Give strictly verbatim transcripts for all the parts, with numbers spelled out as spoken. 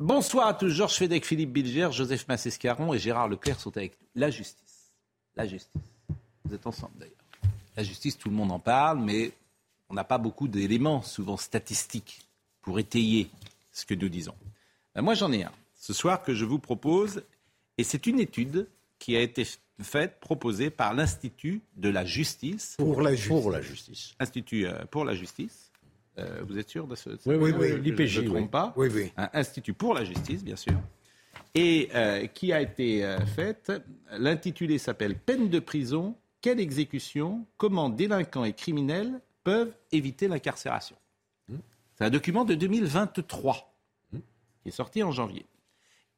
Bonsoir à tous, Georges Fédic, Philippe Bilger, Joseph Massès-Caron et Gérard Leclerc sont avec nous. La justice, la justice, vous êtes ensemble d'ailleurs. La justice, tout le monde en parle, mais on n'a pas beaucoup d'éléments, souvent statistiques, pour étayer ce que nous disons. Ben moi j'en ai un, ce soir que je vous propose, et c'est une étude qui a été faite, proposée par l'Institut de la Justice. Pour la justice. Pour la justice. Institut pour la Justice. Euh, vous êtes sûr de ce... Oui, oui, oui, l'I P J. Je ne me trompe pas. Oui, oui. Un institut pour la justice, bien sûr. Et euh, qui a été euh, faite, l'intitulé s'appelle « Peine de prison, quelle exécution, comment délinquants et criminels peuvent éviter l'incarcération ». C'est un document de deux mille vingt-trois qui est sorti en janvier.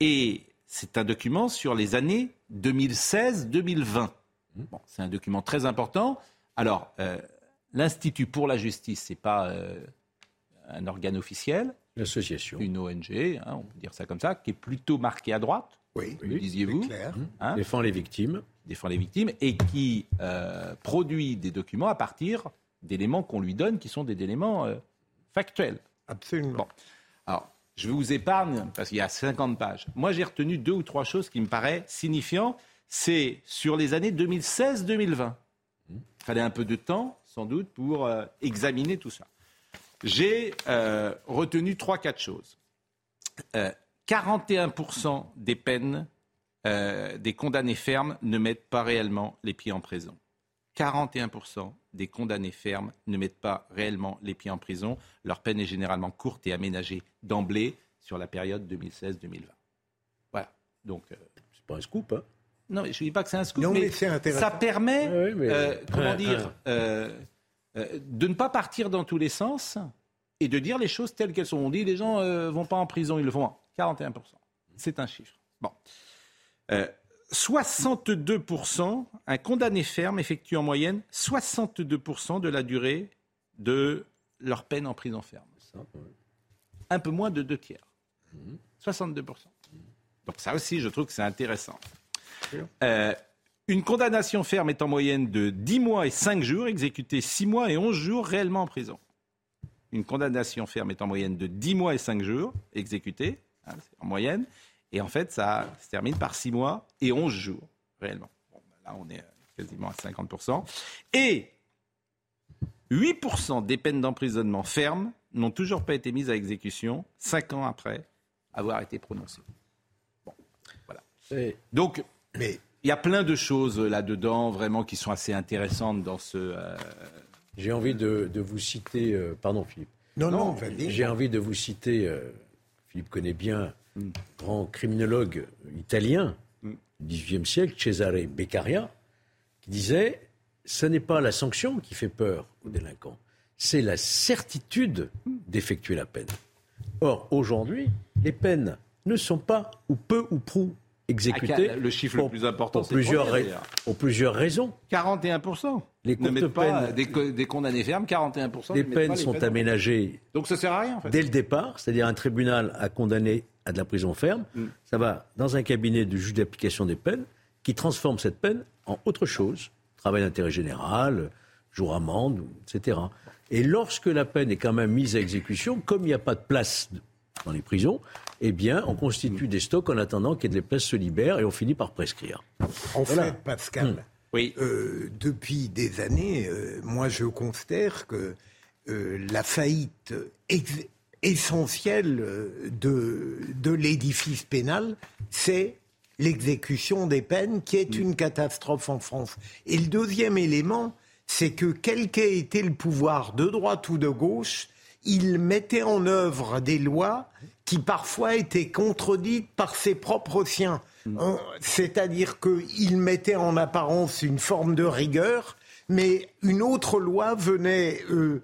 Et c'est un document sur les années deux mille seize deux mille vingt. Bon, c'est un document très important. Alors... Euh, L'Institut pour la justice, ce n'est pas euh, un organe officiel. L'association. Une O N G, hein, on peut dire ça comme ça, qui est plutôt marquée à droite, oui, oui, disiez-vous. Clair. Hein, défend les victimes. Défend les victimes et qui euh, produit des documents à partir d'éléments qu'on lui donne, qui sont des éléments euh, factuels. Absolument. Bon. Alors, je vous épargne, parce qu'il y a cinquante pages. Moi, j'ai retenu deux ou trois choses qui me paraissent signifiantes. C'est sur les années deux mille seize deux mille vingt. Il fallait un peu de temps, sans doute, pour euh, examiner tout ça. J'ai euh, retenu trois quatre choses. Euh, quarante et un pour cent des peines euh, des condamnés fermes ne mettent pas réellement les pieds en prison. quarante et un pour cent des condamnés fermes ne mettent pas réellement les pieds en prison. Leur peine est généralement courte et aménagée d'emblée sur la période deux mille seize deux mille vingt. Voilà. Donc, euh, c'est pas un scoop, hein? Non, mais je ne dis pas que c'est un scoop, non, mais, mais c'est ça permet, oui, mais... euh, comment dire, euh, euh, de ne pas partir dans tous les sens et de dire les choses telles qu'elles sont. On dit les gens ne euh, vont pas en prison, ils le font. quarante et un pour cent, c'est un chiffre. Bon, euh, soixante-deux pour cent, un condamné ferme effectue en moyenne soixante-deux pour cent de la durée de leur peine en prison ferme. Un peu moins de deux tiers. soixante-deux pour cent. Donc ça aussi, je trouve que c'est intéressant. Euh, une condamnation ferme est en moyenne de dix mois et cinq jours, exécutée six mois et onze jours réellement en prison. Une condamnation ferme est en moyenne de dix mois et cinq jours, exécutée, hein, en moyenne, et en fait ça se termine par six mois et onze jours réellement. Bon, ben là on est quasiment à cinquante pour cent. Et huit pour cent des peines d'emprisonnement fermes n'ont toujours pas été mises à exécution cinq ans après avoir été prononcées. Bon, voilà. Et... Donc... Mais il y a plein de choses là-dedans, vraiment, qui sont assez intéressantes dans ce... Euh... J'ai envie de, de vous citer... Euh, pardon, Philippe. Non, non, non enfin, j'ai envie de vous citer... Euh, Philippe connaît bien mm. grand criminologue italien mm. du dix-huitième siècle, Cesare Beccaria, qui disait « Ce n'est pas la sanction qui fait peur aux délinquants, c'est la certitude d'effectuer la peine. » Or, aujourd'hui, les peines ne sont pas, ou peu ou prou, exécuté le chiffre pour, le plus important, pour, c'est plusieurs, ra- pour plusieurs raisons. quarante et un pour cent les ne mettent pas peines, des, co- des condamnés fermes, quarante et un pour cent les peines les sont peines aménagées. Donc ça sert à rien en fait. Dès le départ, c'est-à-dire un tribunal a condamné à de la prison ferme, mm. ça va dans un cabinet du juge d'application des peines qui transforme cette peine en autre chose, travail d'intérêt général, jour amende, et cetera. Et lorsque la peine est quand même mise à exécution, comme il n'y a pas de place dans les prisons, eh bien, on constitue des stocks en attendant que les places se libèrent et on finit par prescrire. En voilà. fait, Pascal, mmh. oui. euh, depuis des années, euh, moi je considère que euh, la faillite ex- essentielle de, de l'édifice pénal, c'est l'exécution des peines qui est mmh. une catastrophe en France. Et le deuxième élément, c'est que quel qu'ait été le pouvoir de droite ou de gauche, il mettait en œuvre des lois qui parfois étaient contredites par ses propres siens. C'est-à-dire qu'il mettait en apparence une forme de rigueur, mais une autre loi venait euh,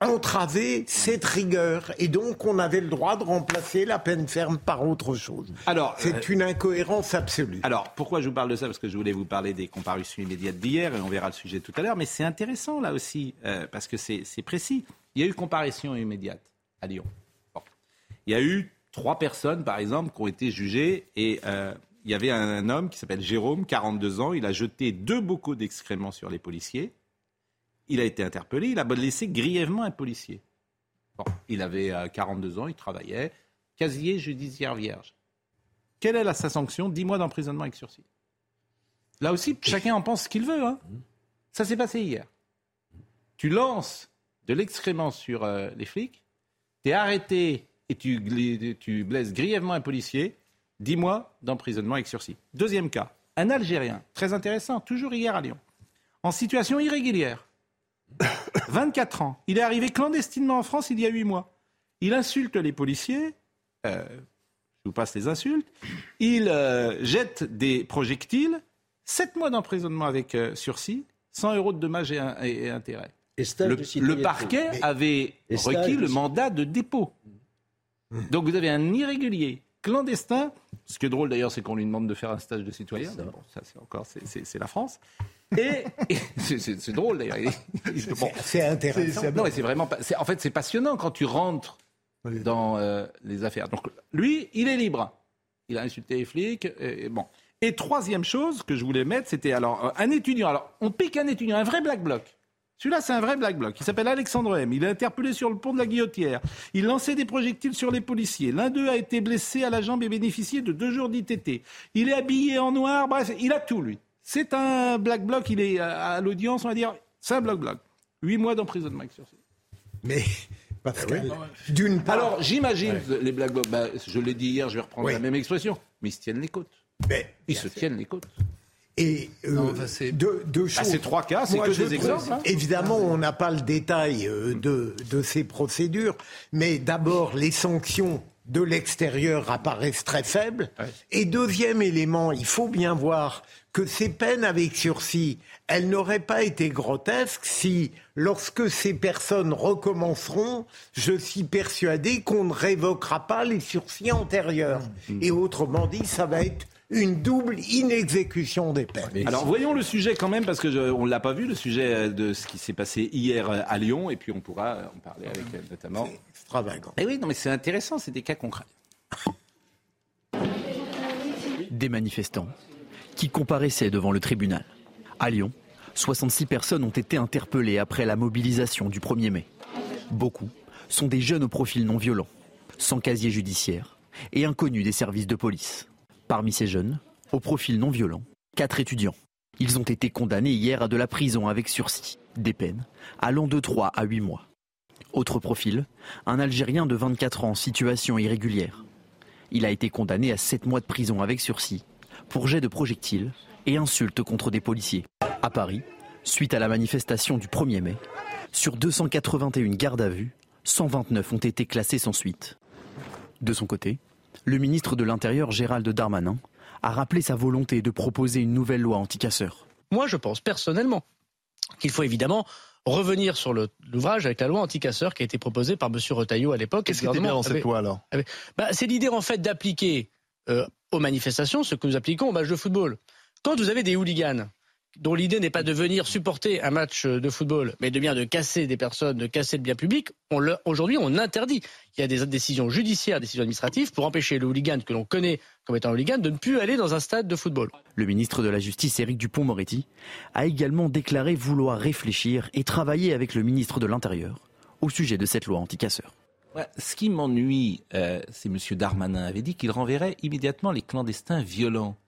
entraver cette rigueur. Et donc, on avait le droit de remplacer la peine ferme par autre chose. Alors, c'est euh... une incohérence absolue. Alors, pourquoi je vous parle de ça ? Parce que je voulais vous parler des comparutions immédiates d'hier, et on verra le sujet tout à l'heure. Mais c'est intéressant, là aussi, euh, parce que c'est, c'est précis. Il y a eu comparution immédiate à Lyon. Bon. Il y a eu trois personnes, par exemple, qui ont été jugées. Et euh, il y avait un, un homme qui s'appelle Jérôme, quarante-deux ans. Il a jeté deux bocaux d'excréments sur les policiers. Il a été interpellé, il a blessé grièvement un policier. Bon, il avait euh, quarante-deux ans, il travaillait. Casier judiciaire vierge. Quelle est la, sa sanction ? dix mois d'emprisonnement avec sursis. Là aussi, chacun en pense ce qu'il veut. Hein. Ça s'est passé hier. Tu lances de l'excrément sur euh, les flics, t'es arrêté et tu, tu blesses grièvement un policier. dix mois d'emprisonnement avec sursis. Deuxième cas, un Algérien, très intéressant, toujours hier à Lyon, en situation irrégulière. vingt-quatre ans. Il est arrivé clandestinement en France il y a huit mois. Il insulte les policiers. Euh, je vous passe les insultes. Il euh, jette des projectiles. sept mois d'emprisonnement avec euh, sursis. cent euros de dommages et, et, et intérêts. Et le, le parquet mais... avait requis le mandat de dépôt. Mmh. Donc vous avez un irrégulier clandestin. Ce qui est drôle d'ailleurs, c'est qu'on lui demande de faire un stage de citoyen. C'est ça. Mais bon, ça c'est encore, c'est, c'est, c'est la France. Et, et c'est, c'est, c'est drôle d'ailleurs. Il, il, bon, c'est, c'est intéressant. C'est, c'est non, mais c'est vraiment. C'est, en fait, c'est passionnant quand tu rentres dans euh, les affaires. Donc lui, il est libre. Il a insulté les flics. Et, et bon. Et troisième chose que je voulais mettre, c'était alors un étudiant. Alors on pique un étudiant, un vrai black bloc. Celui-là, c'est un vrai black bloc. Il s'appelle Alexandre M. Il est interpellé sur le pont de la Guillotière. Il lançait des projectiles sur les policiers. L'un d'eux a été blessé à la jambe et bénéficié de deux jours d'I T T. Il est habillé en noir. Bref, il a tout, lui. C'est un black bloc. Il est à l'audience, on va dire. C'est un black bloc. Huit mois d'emprisonnement avec sursis. Mais... Pascal, oui. D'une part... Alors, j'imagine, ouais. les black blocs... Bah, je l'ai dit hier, je vais reprendre oui. la même expression. Mais ils se tiennent les côtes. Mais, ils se fait. tiennent les côtes. Et euh, non, enfin, c'est... deux, deux choses. Bah, ces trois cas, c'est Moi, que des trouve, exemples. Hein. Évidemment, on n'a pas le détail euh, de, de ces procédures, mais d'abord, les sanctions de l'extérieur apparaissent très faibles. Ouais. Et deuxième élément, il faut bien voir que ces peines avec sursis, elles n'auraient pas été grotesques si, lorsque ces personnes recommenceront, je suis persuadé qu'on ne révoquera pas les sursis antérieurs. Mmh. Et autrement dit, ça va être... une double inexécution des peines. Alors voyons le sujet quand même, parce qu'on ne l'a pas vu, le sujet de ce qui s'est passé hier à Lyon, et puis on pourra en parler avec elle, notamment. C'est extravagant. Mais oui, non, mais c'est intéressant, c'est des cas concrets. Des manifestants qui comparaissaient devant le tribunal. À Lyon, soixante-six personnes ont été interpellées après la mobilisation du premier mai. Beaucoup sont des jeunes au profil non violent, sans casier judiciaire et inconnus des services de police. Parmi ces jeunes, au profil non violent, quatre étudiants. Ils ont été condamnés hier à de la prison avec sursis, des peines allant de trois à huit mois. Autre profil, un Algérien de vingt-quatre ans, situation irrégulière. Il a été condamné à sept mois de prison avec sursis, pour jet de projectiles et insultes contre des policiers. À Paris, suite à la manifestation du premier mai, sur deux cent quatre-vingt-un gardes à vue, cent vingt-neuf ont été classés sans suite. De son côté, le ministre de l'Intérieur, Gérald Darmanin, a rappelé sa volonté de proposer une nouvelle loi anti-casseurs. Moi, je pense personnellement qu'il faut évidemment revenir sur le, l'ouvrage avec la loi anti-casseurs qui a été proposée par M. Retailleau à l'époque. Qu'est-ce qui était bien dans cette loi, alors ? bah, C'est l'idée, en fait, d'appliquer euh, aux manifestations ce que nous appliquons aux matchs de football. Quand vous avez des hooligans, dont l'idée n'est pas de venir supporter un match de football, mais de bien de casser des personnes, de casser le bien public, on le, aujourd'hui, on interdit. Il y a des décisions judiciaires, des décisions administratives pour empêcher le hooligan que l'on connaît comme étant un hooligan de ne plus aller dans un stade de football. Le ministre de la Justice, Éric Dupond-Moretti, a également déclaré vouloir réfléchir et travailler avec le ministre de l'Intérieur au sujet de cette loi anti-casseurs. Ouais, ce qui m'ennuie, euh, c'est M. Darmanin avait dit qu'il renverrait immédiatement les clandestins violents.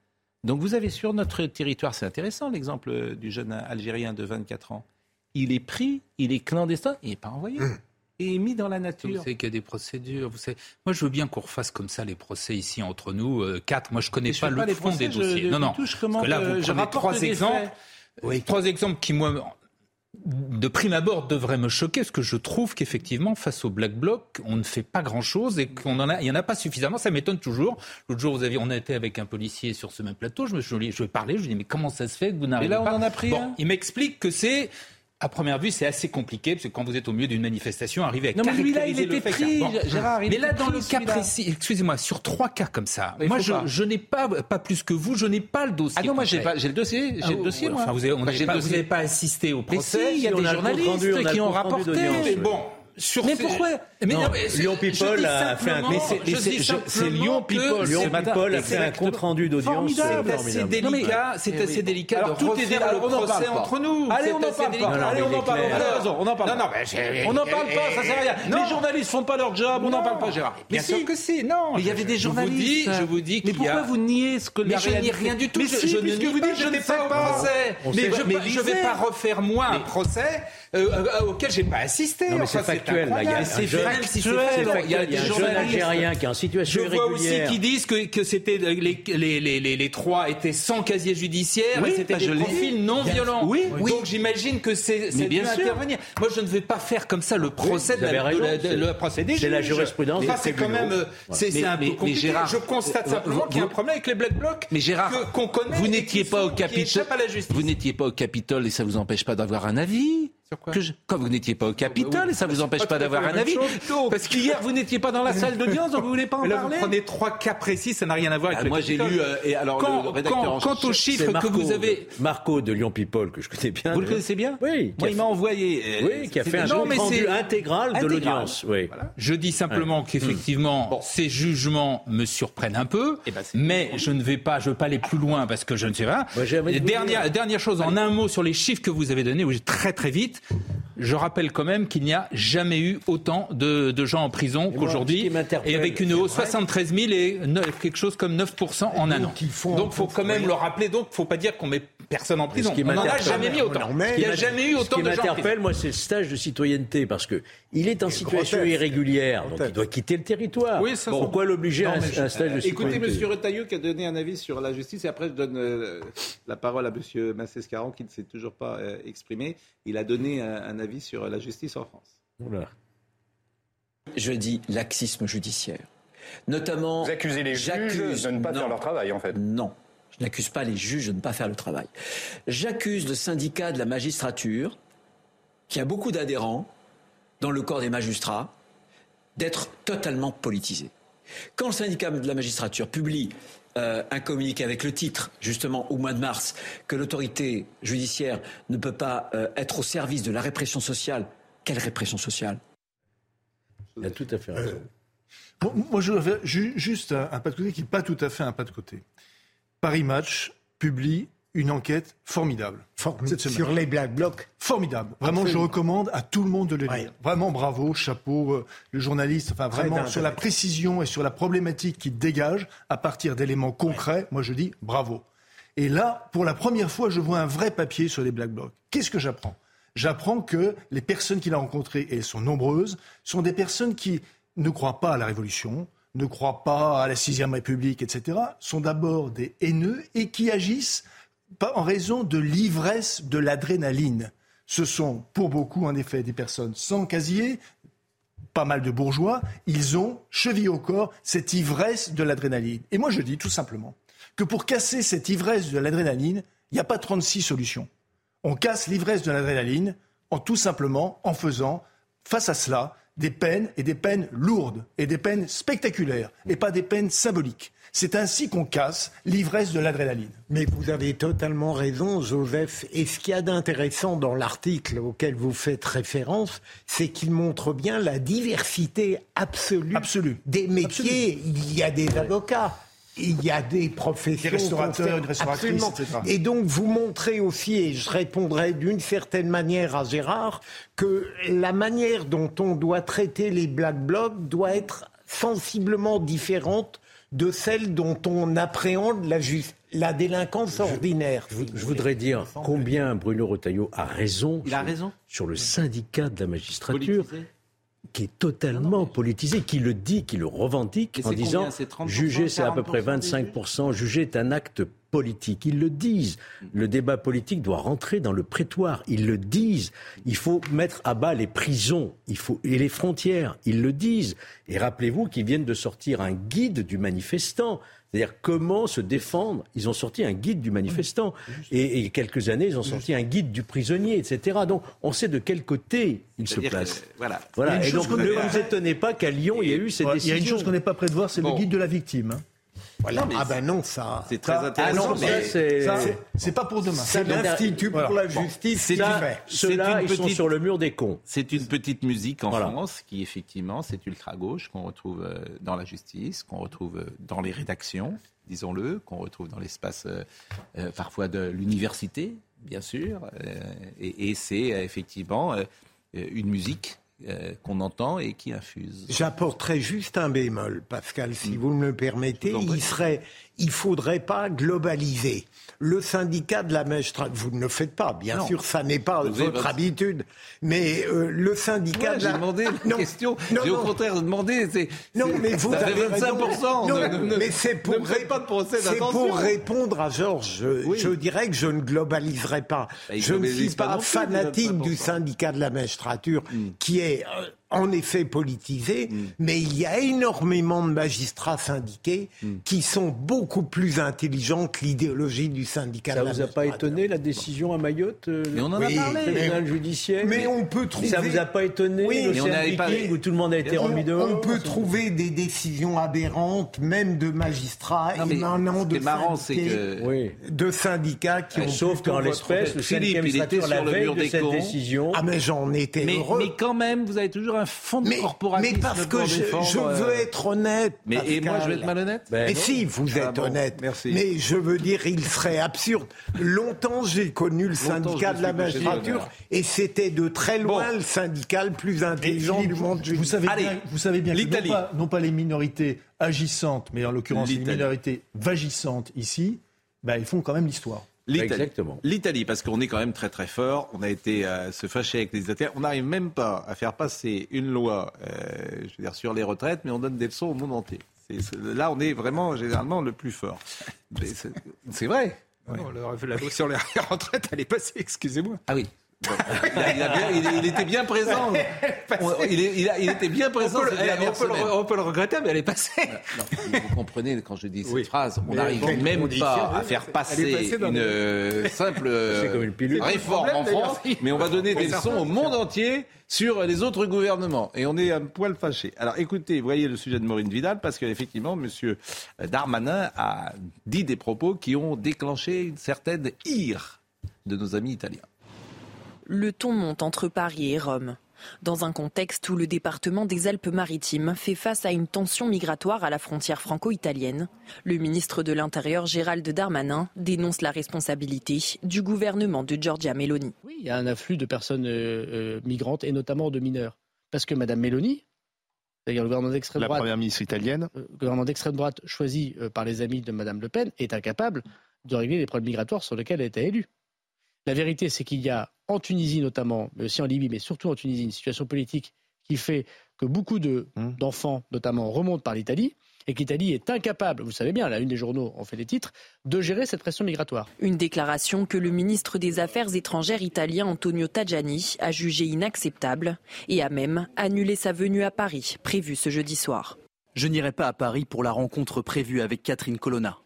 Donc vous avez sur notre territoire, c'est intéressant l'exemple du jeune Algérien de vingt-quatre ans, il est pris, il est clandestin, il n'est pas envoyé. Mmh. Et mis dans la nature. Vous savez qu'il y a des procédures. Vous savez... Moi, je veux bien qu'on refasse comme ça les procès ici entre nous. Euh, quatre, moi, je ne connais pas, pas le fond des dossiers. Je, non, non. Touche, parce que là, vous je prenez trois exemples, oui. trois exemples qui, moi, de prime abord, devraient me choquer, parce que je trouve qu'effectivement, face au Black Bloc, on ne fait pas grand-chose et qu'il n'y en a pas suffisamment. Ça m'étonne toujours. L'autre jour, vous avez, on était avec un policier sur ce même plateau. Je me suis je, je parlais, je lui ai dit, mais comment ça se fait que vous n'arrivez pas ? Mais là, on pas. en a pris bon, un. Il m'explique que c'est... À première vue, c'est assez compliqué, parce que quand vous êtes au milieu d'une manifestation, arriver à non, caractériser mais lui, là, il était pris, bon. Gérard, il mais là, dans le cas précis, excusez-moi, sur trois cas comme ça, mais moi, je, je n'ai pas, pas plus que vous, je n'ai pas le dossier. Ah non, moi, j'ai, pas, j'ai le dossier, j'ai ah, le dossier, moi. Enfin, vous n'avez pas, pas assisté au procès, il si, y a des journalistes qui ont rapporté. Mais bon... Sur mais ces... pourquoi mais non, non, mais Lyon People a fait un c'est Lyon People, Lyon People a fait un compte rendu d'audience. C'est assez délicat, c'est assez délicat. Alors tout est déroulé au procès entre nous. Allez, on n'en parle pas. Allez, on n'en parle pas. On n'en parle pas. On n'en parle pas. Ça sert à rien. Les journalistes font pas leur job. On n'en parle pas, Gérard. Bien sûr que si. Non. Il y avait des journalistes. Je vous dis. Mais pourquoi vous niez ce que la réalité? Je nie rien du tout. Je ne nie pas. Je n'étais pas au procès. Mais je ne vais pas refaire moi un procès auquel j'ai pas assisté. Actuel, là, il y a c'est factuel. Il y a des jeunes Algériens qui est en situation irrégulière. Je vois irrégulière. Aussi qui disent que, que c'était les, les, les, les, les trois étaient sans casier judiciaire, oui, et c'était bah des profils non bien violents. Oui, oui. Donc j'imagine que c'est, c'est bien sûr. Intervenir. Moi, je ne vais pas faire comme ça le procès oui, de la, raison, de la, de la, le procès des juges. C'est la jurisprudence. Enfin, c'est quand même, c'est, mais, c'est un mais, peu compliqué. Gérard, je constate euh, simplement vous, qu'il y a un problème avec les Black Blocs. Mais Gérard, que, qu'on connaît, vous n'étiez pas au Capitole. Vous n'étiez pas au Capitole et ça vous empêche pas d'avoir un avis. Que je... Comme vous n'étiez pas au Capitole, ça ne vous empêche pas, pas d'avoir un avis. Parce qu'hier, vous n'étiez pas dans la salle d'audience, donc vous ne voulez pas en mais là, parler. Vous prenez trois cas précis, ça n'a rien à voir avec ah, le moi, Capitole. Moi, j'ai lu. Euh, et alors, quand, le, le rédacteur quand, en... Quant aux chiffres Marco, que vous avez. Marco de Lyon People, que je connais bien. Vous le connaissez bien ? Oui. Moi, il m'a envoyé. Euh, oui, qui a fait un compte rendu intégral de l'audience. Oui. Voilà. Je dis simplement ah. qu'effectivement, hum. bon. ces jugements me surprennent un peu, eh ben, mais je ne vais pas, je veux pas aller plus loin parce que je ne sais pas. Dernière chose, en un mot sur les chiffres que vous avez donnés, où j'ai très très vite. Je rappelle quand même qu'il n'y a jamais eu autant de, de gens en prison et qu'aujourd'hui, moi, et avec une hausse de soixante-treize mille et neuf, quelque chose comme neuf pour cent en un an. Donc il faut quand même le rappeler, donc il ne faut pas dire qu'on met personne en prison. On n'en a jamais mis autant. Il n'y a jamais eu autant de gens en prison. Ce qui m'interpelle, moi, c'est le stage de citoyenneté, parce qu'il est en situation irrégulière, donc il doit quitter le territoire. Oui, ça, pourquoi ça... l'obliger non, à un stage de citoyenneté ? Écoutez, monsieur Retailleau qui a donné un avis sur la justice, et après je donne euh, la parole à monsieur Massès-Caron qui ne s'est toujours pas euh, exprimé. Il a donné un, un avis sur la justice en France. Oula. Je dis laxisme judiciaire. Notamment... Vous accusez les juges de ne pas non, faire leur travail, en fait. Non. Je n'accuse pas les juges de ne pas faire le travail. J'accuse le syndicat de la magistrature, qui a beaucoup d'adhérents dans le corps des magistrats, d'être totalement politisé. Quand le syndicat de la magistrature publie euh, un communiqué avec le titre, justement, au mois de mars, que l'autorité judiciaire ne peut pas euh, être au service de la répression sociale, quelle répression sociale ? Il a tout à fait raison. Euh, bon, moi, je veux juste un, un pas de côté qui n'est pas tout à fait un pas de côté. Paris Match publie une enquête formidable. Formidable. Cette semaine. Sur les Black Blocs. Formidable. Vraiment, absolument. Je recommande à tout le monde de le lire. Ouais. Vraiment, bravo, chapeau, euh, le journaliste. Enfin, vraiment, bien, sur la précision et sur la problématique qu'il dégage à partir d'éléments concrets, ouais. Moi, je dis bravo. Et là, pour la première fois, je vois un vrai papier sur les Black Blocs. Qu'est-ce que j'apprends ? J'apprends que les personnes qu'il a rencontrées, et elles sont nombreuses, sont des personnes qui ne croient pas à la Révolution, ne croient pas à la sixième République, et cetera, sont d'abord des haineux et qui agissent en raison de l'ivresse de l'adrénaline. Ce sont, pour beaucoup, en effet, des personnes sans casier, pas mal de bourgeois. Ils ont, cheville au corps, cette ivresse de l'adrénaline. Et moi, je dis tout simplement que pour casser cette ivresse de l'adrénaline, il n'y a pas trente-six solutions. On casse l'ivresse de l'adrénaline en tout simplement en faisant, face à cela, des peines, et des peines lourdes, et des peines spectaculaires, et pas des peines symboliques. C'est ainsi qu'on casse l'ivresse de l'adrénaline. Mais vous avez totalement raison, Joseph. Et ce qu'il y a d'intéressant dans l'article auquel vous faites référence, c'est qu'il montre bien la diversité absolue, absolue. Des métiers. Absolue. Il y a des avocats. Il y a des professions... Des restaurateurs, des restauratrices, et cetera. Et donc, vous montrez aussi, et je répondrai d'une certaine manière à Gérard, que la manière dont on doit traiter les Black Blocs doit être sensiblement différente de celle dont on appréhende la, ju- la délinquance je, ordinaire. Je, je voudrais dire combien Bruno Retailleau a raison, Il sur, a raison. sur le syndicat de la magistrature... Politisé. Qui est totalement non, mais... politisé, qui le dit, qui le revendique, et en disant « juger, c'est à peu près vingt-cinq pour cent, juger est un acte politique. Ils le disent. Le débat politique doit rentrer dans le prétoire. Ils le disent. Il faut mettre à bas les prisons, il faut, et les frontières. Ils le disent. Et rappelez-vous qu'ils viennent de sortir un guide du manifestant. C'est-à-dire comment se défendre. Ils ont sorti un guide du manifestant. Et, et quelques années, ils ont sorti un guide du prisonnier, et cetera. Donc, on sait de quel côté ils se placent. Que, voilà. voilà. Et donc, ne vous, vous étonnez pas qu'à Lyon, et, il y ait eu cette ouais, décision. Il y a une chose qu'on n'est pas prêt de voir, c'est bon. le guide de la victime. Hein. Voilà, ah ben non, ça... C'est très intéressant. Ah non, mais ça, c'est... Ça, c'est... c'est pas pour demain. C'est l'Institut pour la Justice qui fait. Ceux-là, ils sont sur le mur des cons. C'est une petite musique en France qui, effectivement, c'est ultra-gauche, qu'on retrouve dans la justice, qu'on retrouve dans les rédactions, disons-le, qu'on retrouve dans l'espace euh, parfois de l'université, bien sûr. Euh, et, et c'est euh, effectivement euh, une musique... Euh, qu'on entend et qui infuse. J'apporterai juste un bémol, Pascal, si mmh. vous me le permettez. Il serait, il faudrait pas globaliser. Le syndicat de la magistrature, vous ne le faites pas, bien non. sûr, ça n'est pas vous votre avez... habitude, mais euh, le syndicat ouais, de la... J'ai demandé une question, non, j'ai non. au contraire demandé, c'est... Non, c'est... mais vous avez vingt-cinq pour cent non, ne, ne, mais c'est pour, ré... pas de procès c'est pour répondre à Georges. Je, oui. je dirais que je ne globaliserai pas. Bah, je ne suis pas, pas fanatique du syndicat de la magistrature, mmh. qui est en effet politisé, mm. mais il y a énormément de magistrats syndiqués mm. qui sont beaucoup plus intelligents que l'idéologie du syndicat. Ça ne vous a pas étonné la décision à Mayotte euh, mais on en oui, a parlé. Le tribunal judiciaire. Mais on peut trouver. Ça ne vous a pas étonné oui, le syndicat pas... où tout le monde a été on, remis dehors. On peut trouver des décisions aberrantes, même de magistrats non, émanant de, marrant, syndiqués, que... oui. de syndicats qui euh, ont. Sauf qu'en l'espèce, le syndicat était sur le mur des cons. Ah mais j'en étais heureux. Mais quand même, vous avez toujours un fond de corporatisme. Mais parce que je, je veux être honnête. Mais, et moi, je vais être malhonnête ben Mais non. si, vous êtes ah bon, honnête. Merci. Mais je veux dire, il serait absurde. Longtemps, j'ai connu le syndicat de la magistrature et c'était de très loin bon. le syndicat le plus intelligent Philippe, du monde. Vous, vous savez Allez, bien, vous savez bien que non pas, non pas les minorités agissantes, mais en l'occurrence les minorités vagissantes ici, ben, ils font quand même l'histoire. L'Italie. Exactement. L'Italie, parce qu'on est quand même très très fort. On a été euh, se fâcher avec les Italiens. On n'arrive même pas à faire passer une loi, euh, je veux dire, sur les retraites, mais on donne des leçons au monde entier. C'est, c'est, là, on est vraiment généralement le plus fort. Mais c'est, c'est vrai. Ouais. Non, le, la loi sur les retraites, elle est passée. Excusez-moi. Ah oui. Bon, il, a, il, a bien, il, il était bien présent. Il, il, a, il était bien présent. On peut, elle, on peut, le, on peut le regretter, mais elle est passée. Non, vous comprenez quand je dis cette oui. phrase, on n'arrive bon, même on pas à faire passer passée une le... simple une réforme en France, mais on va donner des leçons au monde entier sur les autres gouvernements. Et on est un poil fâché. Alors écoutez, voyez le sujet de Maureen Vidal, parce qu'effectivement, M. Darmanin a dit des propos qui ont déclenché une certaine ire de nos amis italiens. Le ton monte entre Paris et Rome. Dans un contexte où le département des Alpes-Maritimes fait face à une tension migratoire à la frontière franco-italienne, le ministre de l'Intérieur Gérald Darmanin dénonce la responsabilité du gouvernement de Giorgia Meloni. Oui, il y a un afflux de personnes euh, migrantes et notamment de mineurs. Parce que Mme Meloni, c'est-à-dire le gouvernement d'extrême droite, la première ministre italienne, le gouvernement d'extrême droite choisi par les amis de Mme Le Pen, est incapable de régler les problèmes migratoires sur lesquels elle a été élue. La vérité, c'est qu'il y a en Tunisie notamment, mais aussi en Libye, mais surtout en Tunisie, une situation politique qui fait que beaucoup de, mmh. d'enfants, notamment, remontent par l'Italie, et qu'Italie est incapable, vous savez bien, la une des journaux en fait des titres, de gérer cette pression migratoire. Une déclaration que le ministre des Affaires étrangères italien Antonio Tajani a jugée inacceptable et a même annulé sa venue à Paris, prévue ce jeudi soir. Je n'irai pas à Paris pour la rencontre prévue avec Catherine Colonna.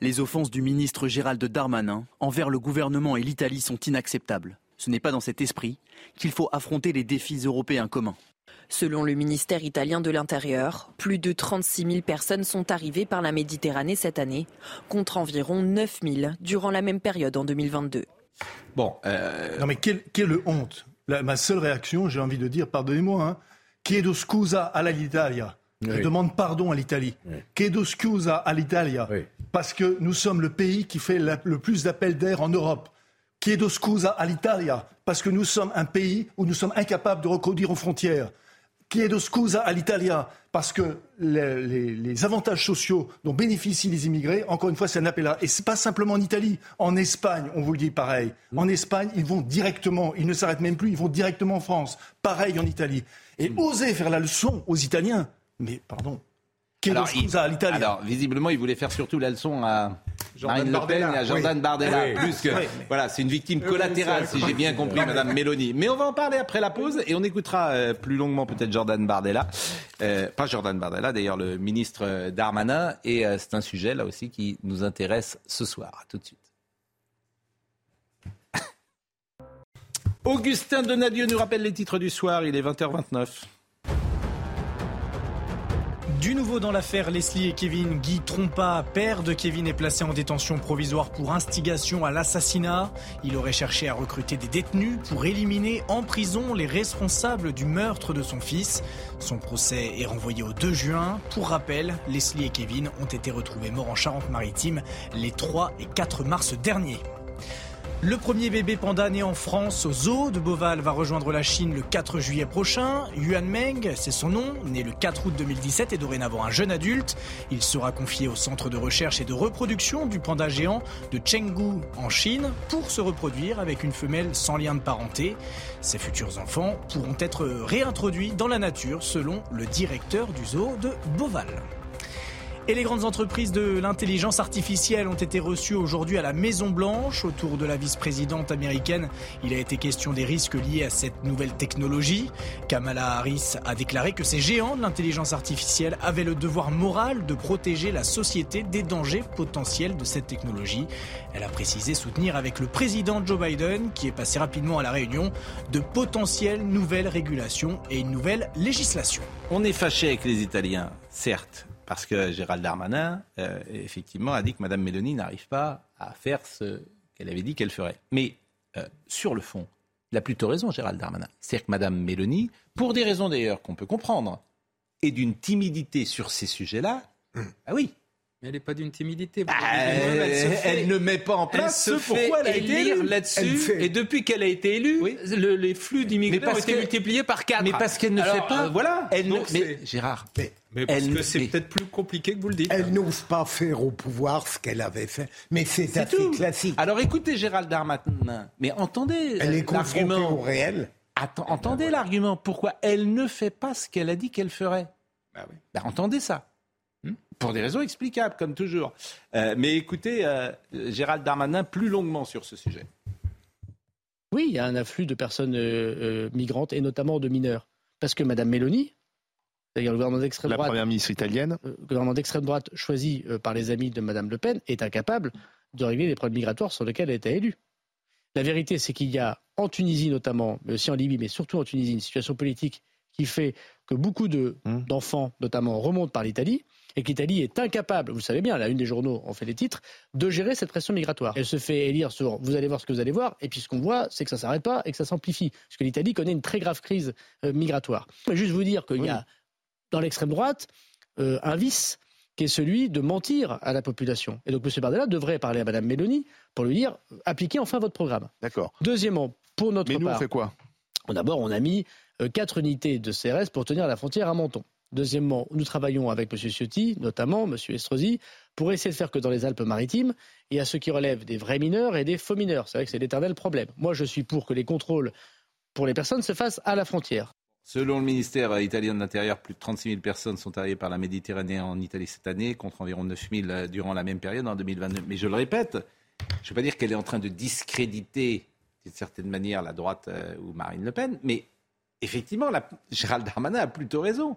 Les offenses du ministre Gérald Darmanin envers le gouvernement et l'Italie sont inacceptables. Ce n'est pas dans cet esprit qu'il faut affronter les défis européens communs. Selon le ministère italien de l'Intérieur, plus de trente-six mille personnes sont arrivées par la Méditerranée cette année, contre environ neuf mille durant la même période en deux mille vingt-deux. Bon, euh... Non mais quelle, quelle honte. La, ma seule réaction, j'ai envie de dire, pardonnez-moi, hein, chiedo scusa alla l'Italia. Je oui. demande pardon à l'Italie. Oui. Chiedo scusa all'Italia. Oui. Parce que nous sommes le pays qui fait la, le plus d'appels d'air en Europe. Chiedo scusa all'Italia. Parce que nous sommes un pays où nous sommes incapables de reconduire aux frontières. Chiedo scusa all'Italia. Parce que les, les, les avantages sociaux dont bénéficient les immigrés, encore une fois, c'est un appel à... Et ce n'est pas simplement en Italie. En Espagne, on vous le dit pareil. En Espagne, ils vont directement. Ils ne s'arrêtent même plus. Ils vont directement en France. Pareil en Italie. Et mmh. oser faire la leçon aux Italiens. Mais pardon. Alors, il, à alors, visiblement, il voulait faire surtout la leçon à Jordan Bardella. Il y a Jordan oui. Bardella. Oui. Plus que, oui. Voilà, c'est une victime collatérale, oui. si j'ai bien compris, oui. Madame Meloni. Mais on va en parler après la pause et on écoutera euh, plus longuement peut-être Jordan Bardella. Euh, pas Jordan Bardella, d'ailleurs, le ministre euh, Darmanin. Et euh, c'est un sujet, là aussi, qui nous intéresse ce soir. À tout de suite. Augustin Donadieu nous rappelle les titres du soir. Il est vingt heures vingt-neuf. Du nouveau dans l'affaire Leslie et Kevin, Guy Trompa, père de Kevin, est placé en détention provisoire pour instigation à l'assassinat. Il aurait cherché à recruter des détenus pour éliminer en prison les responsables du meurtre de son fils. Son procès est renvoyé au deux juin. Pour rappel, Leslie et Kevin ont été retrouvés morts en Charente-Maritime les trois et quatre mars derniers. Le premier bébé panda né en France au zoo de Beauval va rejoindre la Chine le quatre juillet prochain. Yuan Meng, c'est son nom, né le quatre août deux mille dix-sept et dorénavant un jeune adulte. Il sera confié au centre de recherche et de reproduction du panda géant de Chengdu en Chine pour se reproduire avec une femelle sans lien de parenté. Ses futurs enfants pourront être réintroduits dans la nature selon le directeur du zoo de Beauval. Et les grandes entreprises de l'intelligence artificielle ont été reçues aujourd'hui à la Maison-Blanche. Autour de la vice-présidente américaine, il a été question des risques liés à cette nouvelle technologie. Kamala Harris a déclaré que ces géants de l'intelligence artificielle avaient le devoir moral de protéger la société des dangers potentiels de cette technologie. Elle a précisé soutenir avec le président Joe Biden, qui est passé rapidement à la réunion, de potentielles nouvelles régulations et une nouvelle législation. On est fâché avec les Italiens, certes. Parce que Gérald Darmanin, euh, effectivement, a dit que Mme Meloni n'arrive pas à faire ce qu'elle avait dit qu'elle ferait. Mais euh, sur le fond, il a plutôt raison, Gérald Darmanin. C'est-à-dire que Mme Meloni, pour des raisons d'ailleurs qu'on peut comprendre, est d'une timidité sur ces sujets-là. Mmh. Ah oui. Mais elle n'est pas d'une timidité. Bah, elle, elle, fait, elle ne met pas en place ce pourquoi elle a été élue là-dessus. Et depuis qu'elle a été élue, oui. le, les flux d'immigrés ont été multipliés par quatre. Mais parce qu'elle ne Alors, fait pas. Euh, voilà. Elle ne, mais, Gérard. Mais, mais parce elle que c'est fait. Peut-être plus compliqué que vous le dites. Elle n'ose pas faire au pouvoir ce qu'elle avait fait. Mais c'est, c'est assez tout. Classique. Alors écoutez, Gérald Darmanin. Mais entendez. Elle est confrontée au réel. Attends, entendez ben voilà. l'argument. Pourquoi elle ne fait pas ce qu'elle a dit qu'elle ferait. Ben oui. Ben, entendez ça. Pour des raisons explicables, comme toujours. Euh, mais écoutez, euh, Gérald Darmanin, plus longuement sur ce sujet. Oui, il y a un afflux de personnes euh, euh, migrantes, et notamment de mineurs. Parce que Mme Meloni, c'est-à-dire le gouvernement d'extrême droite... La première ministre italienne. Euh, le gouvernement d'extrême droite choisi euh, par les amis de Mme Le Pen est incapable de régler les problèmes migratoires sur lesquels elle a été élue. La vérité, c'est qu'il y a, en Tunisie notamment, mais aussi en Libye, mais surtout en Tunisie, une situation politique qui fait que beaucoup de, mmh. d'enfants, notamment, remontent par l'Italie... et que l'Italie est incapable, vous savez bien, la une des journaux en fait les titres, de gérer cette pression migratoire. Elle se fait élire sur « vous allez voir ce que vous allez voir », et puis ce qu'on voit, c'est que ça ne s'arrête pas et que ça s'amplifie, parce que l'Italie connaît une très grave crise euh, migratoire. Je vais juste vous dire qu'il oui. y a, dans l'extrême droite, euh, un vice qui est celui de mentir à la population. Et donc M. Bardella devrait parler à Mme Meloni pour lui dire « appliquez enfin votre programme ». D'accord. Deuxièmement, pour notre part... Mais nous, part, on fait quoi ? D'abord, on a mis quatre unités de C R S pour tenir la frontière à Menton. Deuxièmement, nous travaillons avec M. Ciotti, notamment M. Estrosi, pour essayer de faire que dans les Alpes-Maritimes, il y a ceux qui relèvent des vrais mineurs et des faux mineurs. C'est vrai que c'est l'éternel problème. Moi, je suis pour que les contrôles pour les personnes se fassent à la frontière. Selon le ministère italien de l'Intérieur, plus de trente-six mille personnes sont arrivées par la Méditerranée en Italie cette année, contre environ neuf mille durant la même période en deux mille vingt-deux. Mais je le répète, je ne veux pas dire qu'elle est en train de discréditer, d'une certaine manière, la droite euh, ou Marine Le Pen, mais effectivement, la... Gérald Darmanin a plutôt raison.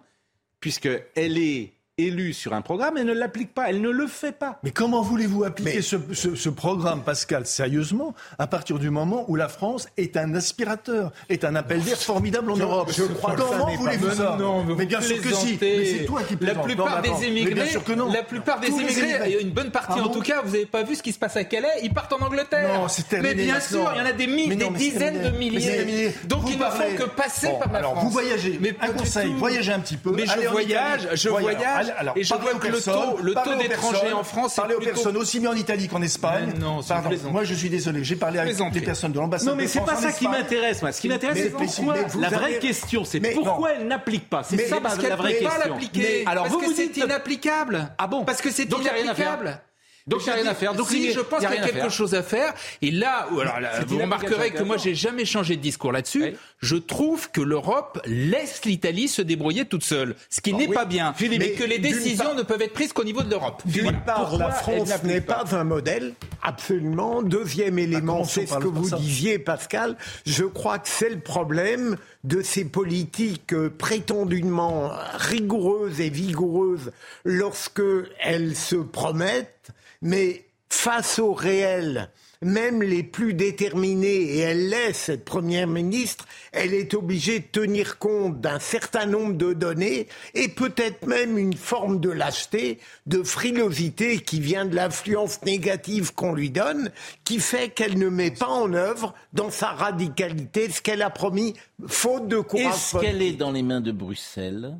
Puisqu'elle est élue sur un programme, elle ne l'applique pas, elle ne le fait pas. Mais comment voulez-vous appliquer Mais... ce, ce, ce programme, Pascal, sérieusement, à partir du moment où la France est un aspirateur, est un appel d'air formidable en je, Europe je crois Comment voulez-vous ça non, non, Mais bien sûr que si. Mais c'est toi qui plaisante. La plupart des émigrés, bien sûr que non. La plupart des émigrés, une bonne partie ah en tout cas, vous n'avez pas vu ce qui se passe à Calais, ils partent en Angleterre. Non, c'est terminé. Mais bien sûr, il y en a des, mi- non, des dizaines de milliers. Donc ils ne font que passer par la France. Vous voyagez. Un conseil, voyagez un petit peu. Mais je voyage, je voyage. Alors, et je vois que le taux, le taux d'étrangers en France... Parler aux plutôt... personnes aussi bien en Italie qu'en Espagne. Non, non, pardon, moi je suis désolé, j'ai parlé avec des personnes de l'ambassade non, mais de France en Espagne. Non, mais c'est pas ça qui m'intéresse, moi. Ce qui m'intéresse, mais, c'est pourquoi... La vraie avez... question, c'est mais, pourquoi non. elle n'applique pas. C'est mais, ça, parce parce qu'elle la vraie question. Pas l'appliquer. Mais, alors, parce vous que vous c'est dites... inapplicable. Ah bon ? Parce que c'est inapplicable. Donc il n'y a rien à faire. Donc si je pense qu'il y a quelque chose à faire, et là, alors là vous remarquerez que moi j'ai jamais changé de discours là-dessus. Oui. Je trouve que l'Europe laisse l'Italie se débrouiller toute seule, ce qui bon, n'est oui. pas bien, Philippe, mais que les décisions part, ne peuvent être prises qu'au niveau de l'Europe. D'une voilà. part, Pourquoi la France n'est pas un modèle, absolument. Deuxième élément, c'est ce que vous disiez, Pascal. Je crois que c'est le problème de ces politiques prétendument rigoureuses et vigoureuses lorsque elles se promettent, mais face au réel, même les plus déterminés, et elle l'est, cette première ministre, elle est obligée de tenir compte d'un certain nombre de données et peut-être même une forme de lâcheté, de frilosité qui vient de l'influence négative qu'on lui donne, qui fait qu'elle ne met pas en œuvre dans sa radicalité ce qu'elle a promis, faute de courage. Est-ce politique. Qu'elle est dans les mains de Bruxelles ?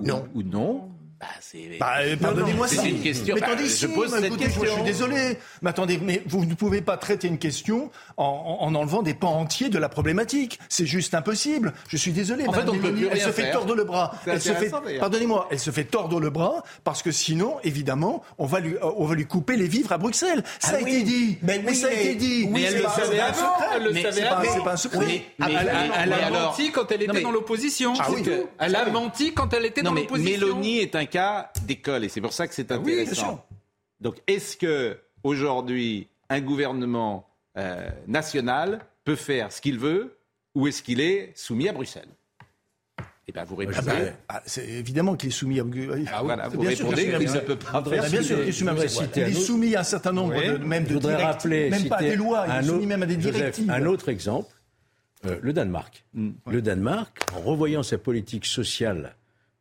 Non. Ou non ? Bah, c'est... Bah, pardonnez-moi ça. Une question. Mais bah, attendez, je pose bah, cette écoutez, question. Moi, je suis désolé. Mais attendez, mais vous ne pouvez pas traiter une question en, en enlevant des pans entiers de la problématique. C'est juste impossible. Je suis désolé. En fait, on ne peut plus rien faire. Elle se fait tordre le bras. Elle se fait, pardonnez-moi, elle se fait tordre le bras parce que sinon, évidemment, on va lui, on va lui couper les vivres à Bruxelles. Ça ah, a oui. été dit. Mais, mais oui, ça mais, a été dit. Mais elle le savait avant. Elle le savait avant. C'est pas un secret. Elle a menti quand elle était dans l'opposition. Elle a menti quand elle était dans l'opposition. Mélanie est un cas d'école et c'est pour ça que c'est intéressant. Oui, donc est-ce que aujourd'hui un gouvernement euh, national peut faire ce qu'il veut ou est-ce qu'il est soumis à Bruxelles ? Eh bien, vous répondez. Ah ben, ah, c'est évidemment qu'il est soumis à Bruxelles. Ah, voilà, vous bien répondez qu'il ne peut pas faire. Bien sûr, il est soumis à un certain nombre oui. de même je de directives, rappeler, même pas à des lois, il est soumis même à des directives. Un autre exemple, euh, le Danemark. Mmh. Ouais. Le Danemark, en revoyant sa politique sociale,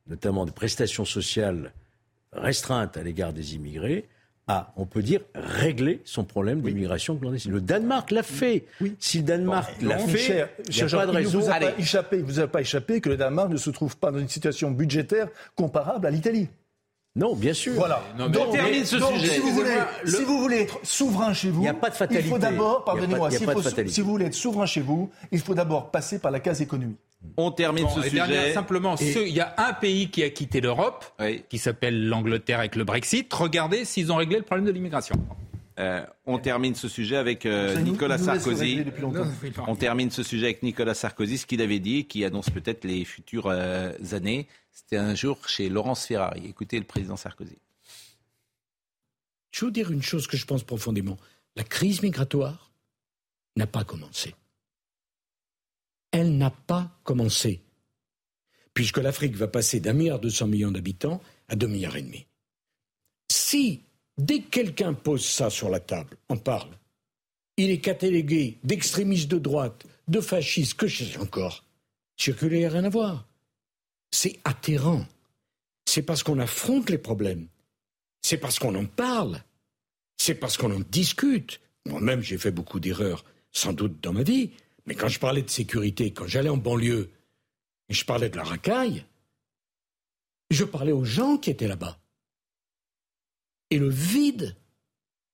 notamment de prestations sociales restreintes à l'égard des immigrés, a, on peut dire, réglé son problème oui. d'immigration clandestine. Le Danemark l'a fait. Oui. Si le Danemark bon, l'a non, fait, il n'y a pas de raison. Vous a pas échappé, vous a pas échappé que le Danemark ne se trouve pas dans une situation budgétaire comparable à l'Italie. Non, bien sûr. Voilà. Non, donc, on termine ce donc, sujet. Si vous, voulez, le... si vous voulez être souverain chez vous, il n'y a pas de fatalité. Il faut d'abord, pardonnez-moi, si, si vous voulez être souverain chez vous, il faut d'abord passer par la case économie. On termine bon, ce sujet. Dernière, simplement, et... ce, il y a un pays qui a quitté l'Europe, oui. qui s'appelle l'Angleterre avec le Brexit. Regardez s'ils ont réglé le problème de l'immigration. Euh, on termine ce sujet avec euh, Nicolas Sarkozy. On termine ce sujet avec Nicolas Sarkozy, ce qu'il avait dit et qui annonce peut-être les futures euh, années. C'était un jour chez Laurence Ferrari. Écoutez le président Sarkozy. Je veux dire une chose que je pense profondément. La crise migratoire n'a pas commencé. Elle n'a pas commencé. Puisque l'Afrique va passer d'un milliard deux cents millions d'habitants à deux milliards et demi. Si dès que quelqu'un pose ça sur la table, on parle. Il est catalogué d'extrémistes de droite, de fascistes, que je sais encore. Circuler, il n'y a rien à voir. C'est atterrant. C'est parce qu'on affronte les problèmes. C'est parce qu'on en parle. C'est parce qu'on en discute. Moi-même, j'ai fait beaucoup d'erreurs, sans doute, dans ma vie. Mais quand je parlais de sécurité, quand j'allais en banlieue, et je parlais de la racaille, je parlais aux gens qui étaient là-bas. Et le vide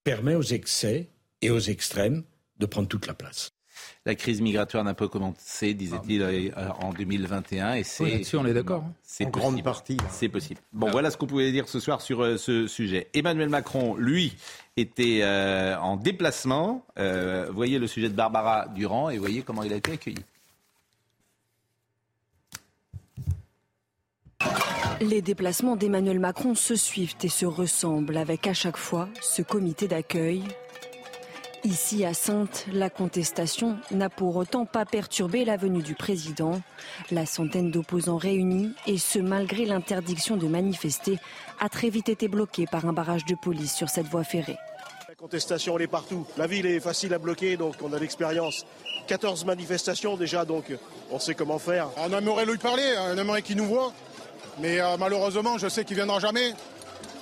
permet aux excès et aux extrêmes de prendre toute la place. La crise migratoire n'a pas commencé, disait-il, en deux mille vingt et un. Et c'est, oui, là-dessus, on est d'accord. C'est en possible. Grande partie. C'est possible. Bon, ah. voilà ce qu'on pouvait dire ce soir sur euh, ce sujet. Emmanuel Macron, lui, était euh, en déplacement. Euh, voyez le sujet de Barbara Durand et voyez comment il a été accueilli. Les déplacements d'Emmanuel Macron se suivent et se ressemblent avec à chaque fois ce comité d'accueil. Ici à Saintes, la contestation n'a pour autant pas perturbé la venue du président. La centaine d'opposants réunis, et ce malgré l'interdiction de manifester, a très vite été bloquée par un barrage de police sur cette voie ferrée. La contestation, elle est partout. La ville est facile à bloquer, donc on a l'expérience. quatorze manifestations déjà, donc on sait comment faire. On aimerait lui parler, on aimerait qu'il nous voit. Mais euh, malheureusement, je sais qu'il ne viendra jamais.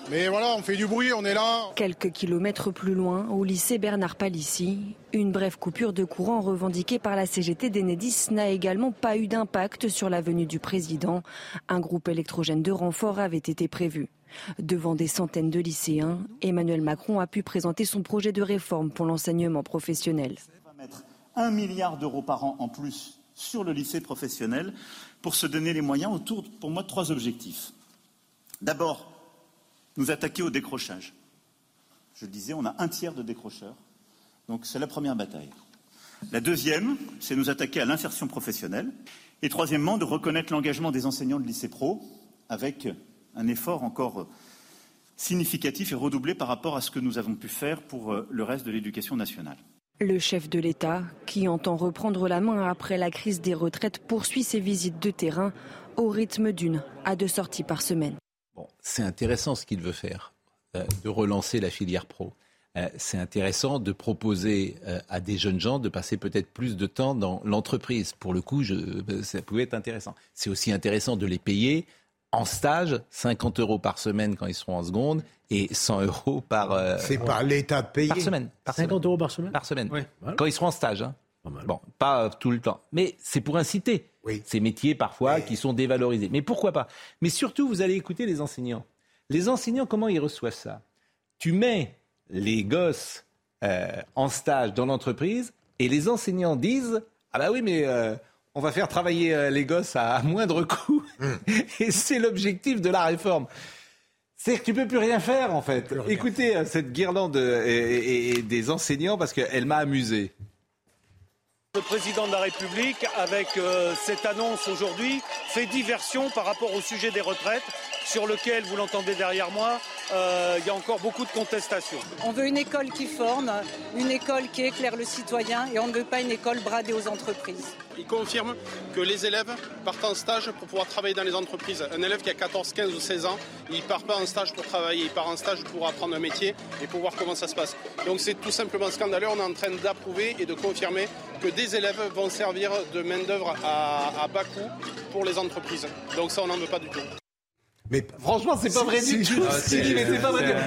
Mais voilà, on fait du bruit, on est là. Quelques kilomètres plus loin, au lycée Bernard Palissy, une brève coupure de courant revendiquée par la C G T d'Enedis n'a également pas eu d'impact sur la venue du président. Un groupe électrogène de renfort avait été prévu. Devant des centaines de lycéens, Emmanuel Macron a pu présenter son projet de réforme pour l'enseignement professionnel. On va mettre un milliard d'euros par an en plus sur le lycée professionnel, pour se donner les moyens autour, pour moi, de trois objectifs. D'abord, nous attaquer au décrochage. Je le disais, on a un tiers de décrocheurs. Donc c'est la première bataille. La deuxième, c'est nous attaquer à l'insertion professionnelle. Et troisièmement, de reconnaître l'engagement des enseignants de lycée pro avec un effort encore significatif et redoublé par rapport à ce que nous avons pu faire pour le reste de l'éducation nationale. Le chef de l'État, qui entend reprendre la main après la crise des retraites, poursuit ses visites de terrain au rythme d'une à deux sorties par semaine. Bon, c'est intéressant ce qu'il veut faire, euh, de relancer la filière pro. Euh, c'est intéressant de proposer euh, à des jeunes gens de passer peut-être plus de temps dans l'entreprise. Pour le coup, je, ça pouvait être intéressant. C'est aussi intéressant de les payer en stage, cinquante euros par semaine quand ils seront en seconde et cent euros par... Euh, c'est par l'État payé. Par semaine. Par cinquante euros par semaine. Par semaine. Ouais, voilà. Quand ils seront en stage. Hein. Pas mal. Bon, pas tout le temps. Mais c'est pour inciter oui. ces métiers parfois mais... qui sont dévalorisés. Mais pourquoi pas ? Mais surtout, vous allez écouter les enseignants. Les enseignants, comment ils reçoivent ça ? Tu mets les gosses euh, en stage dans l'entreprise et les enseignants disent « Ah bah oui, mais... Euh, on va faire travailler les gosses à moindre coût. Mmh. Et c'est l'objectif de la réforme. C'est que tu ne peux plus rien faire, en fait. Écoutez, faire. Cette guirlande et, et, et des enseignants, parce qu'elle m'a amusé. Le président de la République, avec euh, cette annonce aujourd'hui, fait diversion par rapport au sujet des retraites, sur lequel, vous l'entendez derrière moi, euh, il y a encore beaucoup de contestations. On veut une école qui forme, une école qui éclaire le citoyen, et on ne veut pas une école bradée aux entreprises. Il confirme que les élèves partent en stage pour pouvoir travailler dans les entreprises. Un élève qui a quatorze, quinze ou seize ans, il ne part pas en stage pour travailler, il part en stage pour apprendre un métier et pour voir comment ça se passe. Donc c'est tout simplement scandaleux, on est en train d'approuver et de confirmer que des élèves vont servir de main-d'œuvre à, à bas coût pour les entreprises. Donc ça, on n'en veut pas du tout. Mais franchement, c'est pas vrai du tout.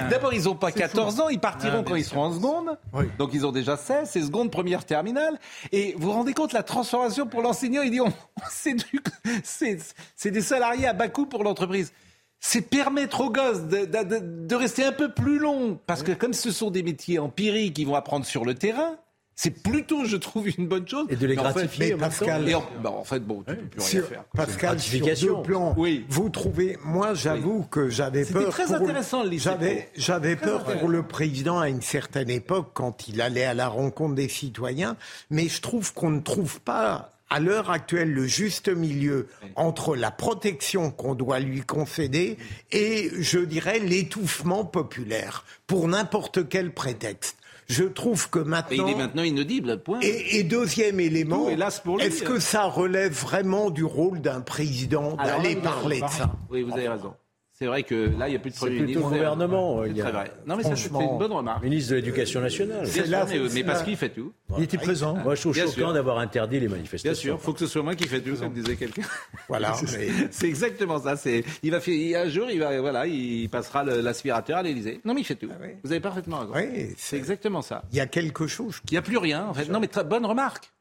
D'abord, ils n'ont pas quatorze ans, ils partiront ah, quand ils seront en seconde. Oui. Donc ils ont déjà seize, c'est seconde, première, terminale. Et vous vous rendez compte, la transformation pour l'enseignant, il dit on, c'est, du, c'est, c'est des salariés à bas coût pour l'entreprise. C'est permettre aux gosses de, de, de, de rester un peu plus long. Parce que comme ce sont des métiers empiriques, ils vont apprendre sur le terrain. C'est plutôt, je trouve, une bonne chose. Et de les gratifier. En fait, Pascal, et en, bah en fait, bon, tu ne peux plus rien sur, faire. Pascal, sur deux plans, oui. vous trouvez... Moi, j'avoue oui. que j'avais C'était peur... C'était très pour, intéressant, le lycée. J'avais, j'avais peur pour le président à une certaine époque, quand il allait à la rencontre des citoyens. Mais je trouve qu'on ne trouve pas, à l'heure actuelle, le juste milieu entre la protection qu'on doit lui concéder et, je dirais, l'étouffement populaire, pour n'importe quel prétexte. Je trouve que maintenant... Et il est maintenant inaudible, point. Et, et deuxième élément, pour lui, est-ce que ça relève vraiment du rôle d'un président alors, d'aller parler de ça ? Oui, vous avez raison. C'est vrai que là, il n'y a plus de Premier ministre. C'est plutôt le gouvernement. Il y a... très vrai. Non, mais ça, c'est une bonne remarque. Ministre de l'Éducation nationale. C'est là, mais, mais parce qu'il fait tout. Il était présent. Moi, je trouve bien choquant sûr. D'avoir interdit les manifestations. Bien sûr, il faut que ce soit moi qui fais tout, comme disait quelqu'un. Voilà. c'est, c'est exactement ça. C'est, il va faire, un jour, il, va, voilà, il passera le, l'aspirateur à l'Élysée. Non, mais il fait tout. Ah oui. Vous avez parfaitement raison. Oui, c'est... c'est exactement ça. Il y a quelque chose. Qui... Il n'y a plus rien, en fait. Non, mais tra- bonne remarque,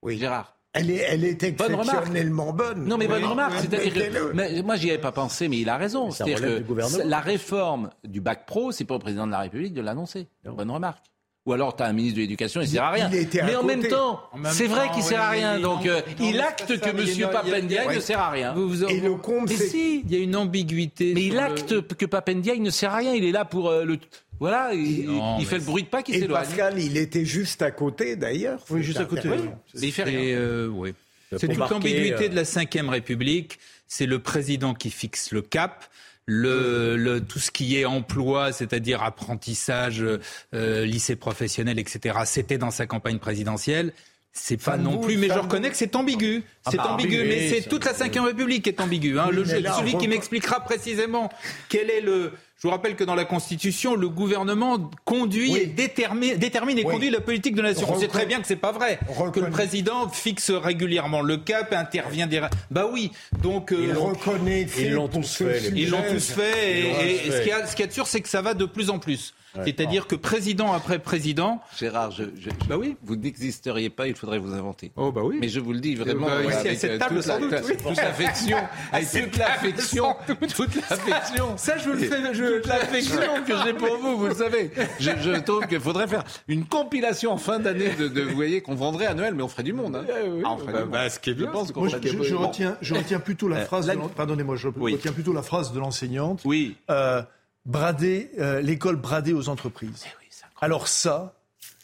oui. Gérard. Elle est, elle est exceptionnellement bonne, bonne. Non, mais bonne remarque. C'est-à-dire que, moi, j'y avais pas pensé, mais il a raison. C'est-à-dire que la réforme du bac pro, c'est pas au président de la République de l'annoncer. Non. Bonne remarque. Ou alors, t'as un ministre de l'Éducation, il sert à rien. Mais en même temps, c'est vrai qu'il sert à rien. Donc, il acte que Monsieur Papendiaï ne sert à rien. Et le comble, c'est... Mais si, il y a une ambiguïté. Mais il acte que Papendiaï ne sert à rien. Il est là pour le... Voilà, il, non, il fait le bruit de pas qui s'éloigne. Et Pascal, il était juste à côté, d'ailleurs. Oui, juste à côté. Oui. Mais il fait rien. Et euh, oui. C'est toute marquer, l'ambiguïté euh... de la Ve République. C'est le président qui fixe le cap. Le, le, tout ce qui est emploi, c'est-à-dire apprentissage, euh, lycée professionnel, et cetera, c'était dans sa campagne présidentielle. C'est pas non plus, mais je reconnais que c'est ambigu. C'est ah bah, ambigu, mais c'est toute la Ve République qui est ambiguë. Hein. Le, celui qui m'expliquera précisément quel est le... Je vous rappelle que dans la Constitution, le gouvernement conduit oui. et détermine, détermine et oui. conduit la politique de la nation. Recon... On sait très bien que c'est pas vrai, Recon... que le président fixe régulièrement le cap, intervient des... Bah oui, donc... Euh, reconnaît ils l'ont tous fait. Ils l'ont tous fait. Et, et ce qu'il y a, ce qu'il y a de sûr, c'est que ça va de plus en plus. Ouais. C'est-à-dire que président après président... Gérard, je, je, je, bah oui. vous n'existeriez pas, il faudrait vous inventer. Oh bah oui. Mais je vous le dis vraiment... Bah, ici, avec, à cette table, toute la, doute, oui. toute l'affection. Avec toute l'affection. Toute l'affection. Ça, je vous le fais... Je... L'affection que j'ai pour vous, vous le savez. Je, je trouve qu'il faudrait faire une compilation en fin d'année de, de vous voyez, qu'on vendrait à Noël, mais on ferait du monde. Hein. Ah, oui, ah, on ferait bah, du bah, monde. Ce qui est bien, je pense qu'on moi, je, je, retiens, je retiens plutôt la phrase. La... De, pardonnez-moi, je oui. retiens plutôt la phrase de l'enseignante. Oui. Euh, brader euh, l'école bradée aux entreprises. Eh oui. Alors ça,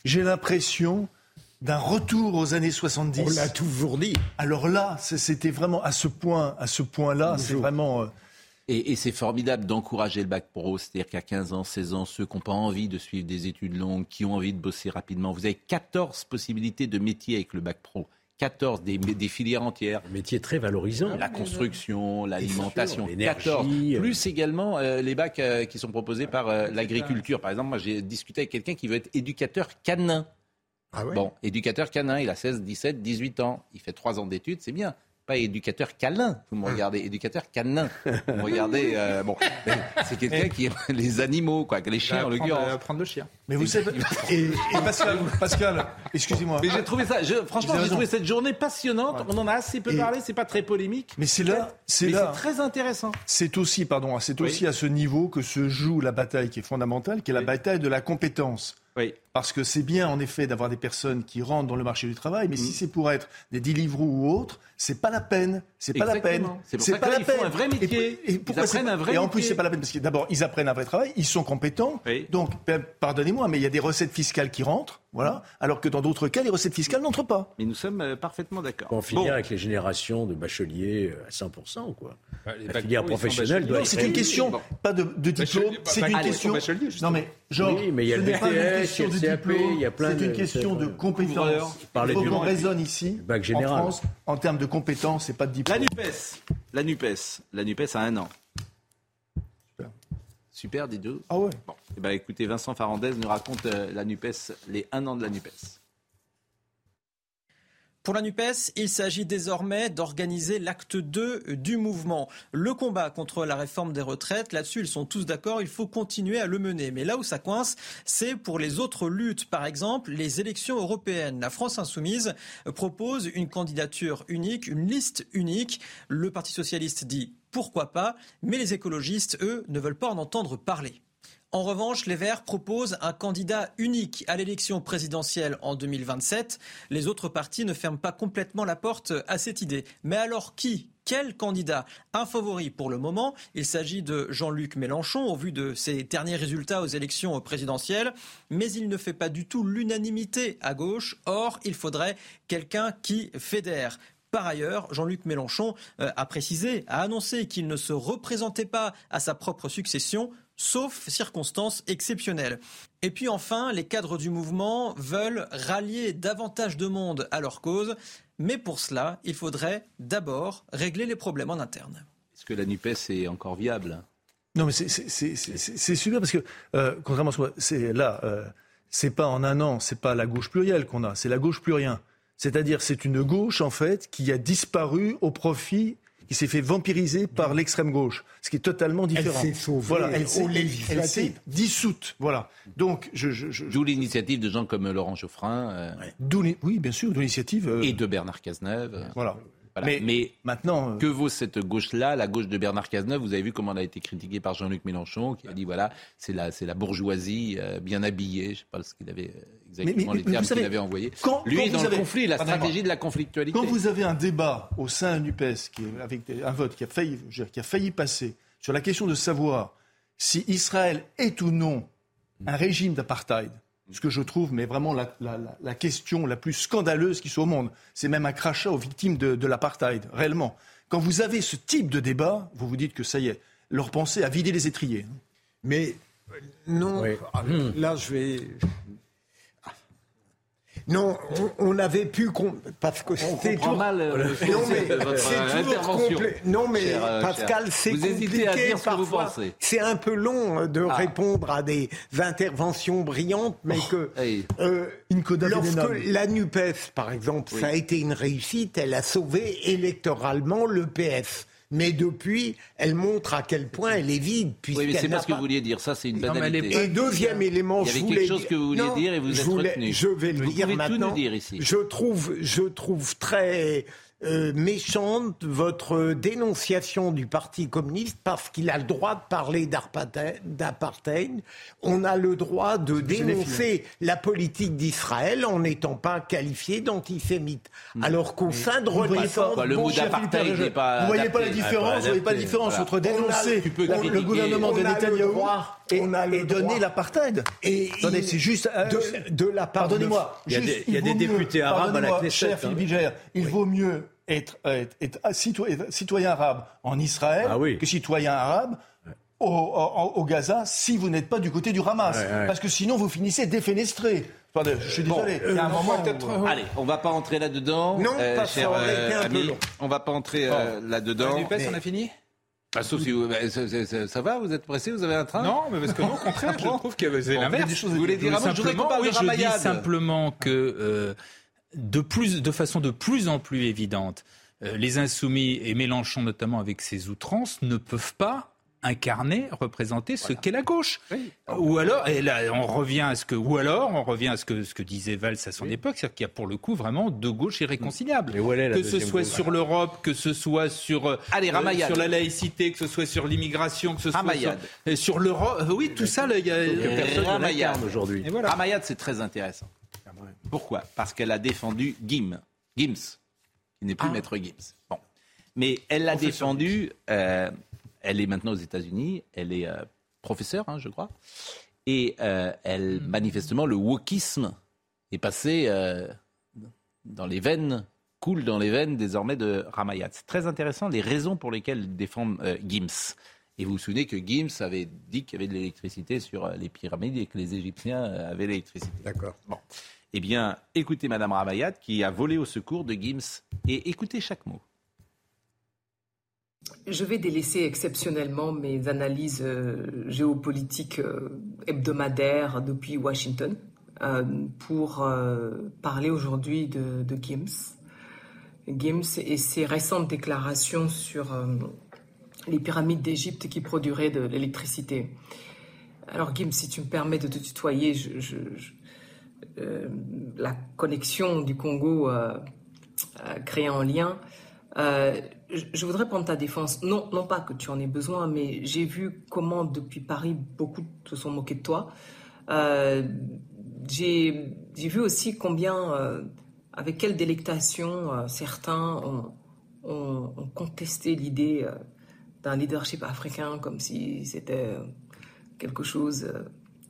j'ai l'impression d'un retour aux années soixante-dix. On l'a toujours dit. Alors là, c'était vraiment à ce point, à ce point-là, bonjour. C'est vraiment... Euh... Et, et c'est formidable d'encourager le bac pro, c'est-à-dire qu'à quinze ans, seize ans, ceux qui n'ont pas envie de suivre des études longues, qui ont envie de bosser rapidement, vous avez quatorze possibilités de métiers avec le bac pro. quatorze, des, des filières entières. Un métier très valorisant. La construction, l'alimentation, quatorze. Plus également euh, les bacs euh, qui sont proposés par euh, l'agriculture. Par exemple, moi j'ai discuté avec quelqu'un qui veut être éducateur canin. Ah ouais. Bon, éducateur canin, il a seize, dix-sept, dix-huit ans. Il fait trois ans d'études, c'est bien. Pas éducateur câlin, vous me regardez, éducateur canin. Vous me regardez, euh, bon, c'est quelqu'un qui aime les animaux, quoi, les chiens en l'occurrence. Il va prendre le chien. Mais vous savez, et, et Pascal, Pascal, excusez-moi. Mais j'ai trouvé ça, je, franchement, j'ai trouvé cette journée passionnante. Ouais. On en a assez peu et parlé, c'est pas très polémique. Mais c'est là, c'est mais là, c'est très intéressant. C'est aussi, pardon, c'est aussi oui. à ce niveau que se joue la bataille qui est fondamentale, qui est la oui. bataille de la compétence. Oui. Parce que c'est bien, en effet, d'avoir des personnes qui rentrent dans le marché du travail, mais mmh. si c'est pour être des Deliveroo ou autres, c'est pas la peine. C'est pas Exactement. la peine. C'est pour c'est ça pas que la peine. Ils font un vrai métier. Et, et pourquoi ils apprennent un vrai métier. Et en plus, c'est pas la peine parce que d'abord, ils apprennent un vrai travail, ils sont compétents. Oui. Donc, pardonnez-moi, mais il y a des recettes fiscales qui rentrent, voilà. Alors que dans d'autres cas, les recettes fiscales n'entrent pas. Mais nous sommes parfaitement d'accord. On finit bon. avec les générations de bacheliers à cent pour cent, quoi. Bah, les la filière professionnelle doit. Non, c'est une question, bon. pas de, de diplôme. C'est une question. Non mais genre, ce n'est pas une question de diplôme. C'est une question de compétence. On raisonne ici en France en termes de compétence, c'est pas de diplôme. La NUPES, la NUPES, la NUPES a un an. Super, super des deux. Ah ouais. Bon, et ben écoutez, Vincent Farandez nous raconte euh, la NUPES, les un an de la NUPES. Pour la NUPES, il s'agit désormais d'organiser l'acte deux du mouvement. Le combat contre la réforme des retraites, là-dessus, ils sont tous d'accord, il faut continuer à le mener. Mais là où ça coince, c'est pour les autres luttes. Par exemple, les élections européennes. La France insoumise propose une candidature unique, une liste unique. Le Parti socialiste dit pourquoi pas, mais les écologistes, eux, ne veulent pas en entendre parler. En revanche, les Verts proposent un candidat unique à l'élection présidentielle en deux mille vingt-sept. Les autres partis ne ferment pas complètement la porte à cette idée. Mais alors qui ? Quel candidat ? Un favori pour le moment, il s'agit de Jean-Luc Mélenchon au vu de ses derniers résultats aux élections présidentielles. Mais il ne fait pas du tout l'unanimité à gauche. Or, il faudrait quelqu'un qui fédère. Par ailleurs, Jean-Luc Mélenchon a précisé, a annoncé qu'il ne se représentait pas à sa propre succession, sauf circonstances exceptionnelles. Et puis enfin, les cadres du mouvement veulent rallier davantage de monde à leur cause, mais pour cela, il faudrait d'abord régler les problèmes en interne. Est-ce que la NUPES est encore viable ? Non mais c'est, c'est, c'est, c'est, c'est, c'est super parce que, euh, contrairement à ce que c'est là, euh, c'est pas en un an, c'est pas la gauche plurielle qu'on a, c'est la gauche plus rien. C'est-à-dire c'est une gauche en fait qui a disparu au profit... qui s'est fait vampiriser par l'extrême gauche, ce qui est totalement différent. Elle s'est sauvée. Voilà, elle, s'est, elle, elle s'est dissoute. Voilà. Donc, je, je, je... d'où l'initiative de gens comme Laurent Geoffrin. Euh... D'où les... Oui, bien sûr, d'où l'initiative. Euh... Et de Bernard Cazeneuve. Voilà. Voilà. Mais, mais maintenant, euh... que vaut cette gauche-là, la gauche de Bernard Cazeneuve ? Vous avez vu comment elle a été critiquée par Jean-Luc Mélenchon, qui a dit voilà, c'est la, c'est la bourgeosie euh, bien habillée. Je ne sais pas ce qu'il avait exactement mais, mais, les mais termes savez, qu'il avait envoyés. Quand, Lui, quand dans le avez... conflit, la stratégie de la conflictualité. Quand vous avez un débat au sein de NUPES, qui est avec un vote qui a failli, qui a failli passer sur la question de savoir si Israël est ou non un régime d'apartheid. Ce que je trouve, mais vraiment la, la, la question la plus scandaleuse qui soit au monde. C'est même un crachat aux victimes de, de l'apartheid, réellement. Quand vous avez ce type de débat, vous vous dites que ça y est, leur pensée a vidé les étriers. Mais non, oui. là je vais... Non, on, on avait pu... Com- parce que on c'était comprend tout... mal euh, non, mais, votre c'est intervention. Compl- non mais cher, euh, Pascal, cher. c'est vous compliqué à dire parfois. Ce que vous c'est un peu long de ah. répondre à des interventions brillantes, mais oh, que hey. euh, lorsque la NUPES, par exemple, oui. ça a été une réussite, elle a sauvé électoralement le P S. Mais depuis, elle montre à quel point elle est vide. Oui, mais c'est pas ce que vous vouliez dire. Ça, c'est une banalité. Et deuxième élément, je voulais... Il y avait quelque chose que vous vouliez dire et vous êtes retenu. Je vais le dire maintenant. Vous pouvez tout nous dire ici. Je trouve, je trouve très euh, méchante votre dénonciation du Parti communiste parce qu'il a le droit de parler d'apartheid. On a le droit de dénoncer la politique d'Israël en n'étant pas qualifié d'antisémite. Mmh. Alors qu'au sein de Renaissance... Bah, le bon, mot d'apartheid n'est pas... Vous ne voyez pas la différence, vous voyez pas la différence voilà. entre dénoncer a, le gouvernement de Netanyahou et, et donner l'apartheid. Et attendez, c'est juste... Euh, de, de la part pardonnez-moi. Il y a des, y a des députés mieux, arabes à la Knesset. Cher Philippe Bilger, il oui. vaut mieux être, être, être, être, être citoyen arabe en Israël ah oui. que citoyen arabe au, au, au Gaza si vous n'êtes pas du côté du Hamas. Ouais, ouais. Parce que sinon, vous finissez défenestré. Enfin, je suis désolé. Bon, euh, un moment où... où... Allez, on ne va pas entrer là-dedans. Non, euh, pas cher, euh, ami, on ne va pas entrer euh, là-dedans. La NUPES, mais... on a fini ? Bah, sauf si vous, ça, ça, ça va, vous êtes pressé, vous avez un train ? Non, mais parce que non, au contraire, je trouve que c'est l'inverse. Vous voulez dire avant, je voudrais qu'on parle de Rama Yade. Je dis simplement que euh, de, plus, de façon de plus en plus évidente, euh, les Insoumis et Mélenchon notamment avec ses outrances ne peuvent pas incarner, représenter ce voilà. qu'est la gauche. Oui. Ou alors, et là, on revient à ce que, ou alors, on revient à ce que, ce que disait Valls à son oui. époque, c'est-à-dire qu'il y a pour le coup vraiment deux gauches irréconciliables. Que ce soit gauche, sur l'Europe, que ce soit sur, Allez, euh, sur la laïcité, que ce soit sur l'immigration, que ce soit sur, sur l'Europe. Oui, tout ça, il y a Rama Yade aujourd'hui. Voilà. Rama Yade, c'est très intéressant. Pourquoi ? Parce qu'elle a défendu Gims, Gims, qui n'est plus ah. Maître Gims. Bon, mais elle l'a défendu. Euh, Elle est maintenant aux États-Unis, elle est euh, professeure, hein, je crois, et euh, elle, manifestement, le wokisme est passé euh, dans les veines, coule dans les veines désormais de Rama Yade. C'est très intéressant les raisons pour lesquelles elle défend euh, Gims. Et vous vous souvenez que Gims avait dit qu'il y avait de l'électricité sur euh, les pyramides et que les Égyptiens euh, avaient l'électricité. D'accord. Bon. Eh bien, écoutez Madame Rama Yade qui a volé au secours de Gims et écoutez chaque mot. Je vais délaisser exceptionnellement mes analyses euh, géopolitiques euh, hebdomadaires depuis Washington euh, pour euh, parler aujourd'hui de, de Gims. Gims et ses récentes déclarations sur euh, les pyramides d'Égypte qui produiraient de l'électricité. Alors Gims, si tu me permets de te tutoyer, je, je, je, euh, la connexion du Congo euh, euh, crée un lien... Euh, je voudrais prendre ta défense. Non, non pas que tu en aies besoin, mais j'ai vu comment depuis Paris, beaucoup se sont moqués de toi. Euh, j'ai, j'ai vu aussi combien, euh, avec quelle délectation euh, certains ont, ont, ont contesté l'idée euh, d'un leadership africain comme si c'était quelque chose euh,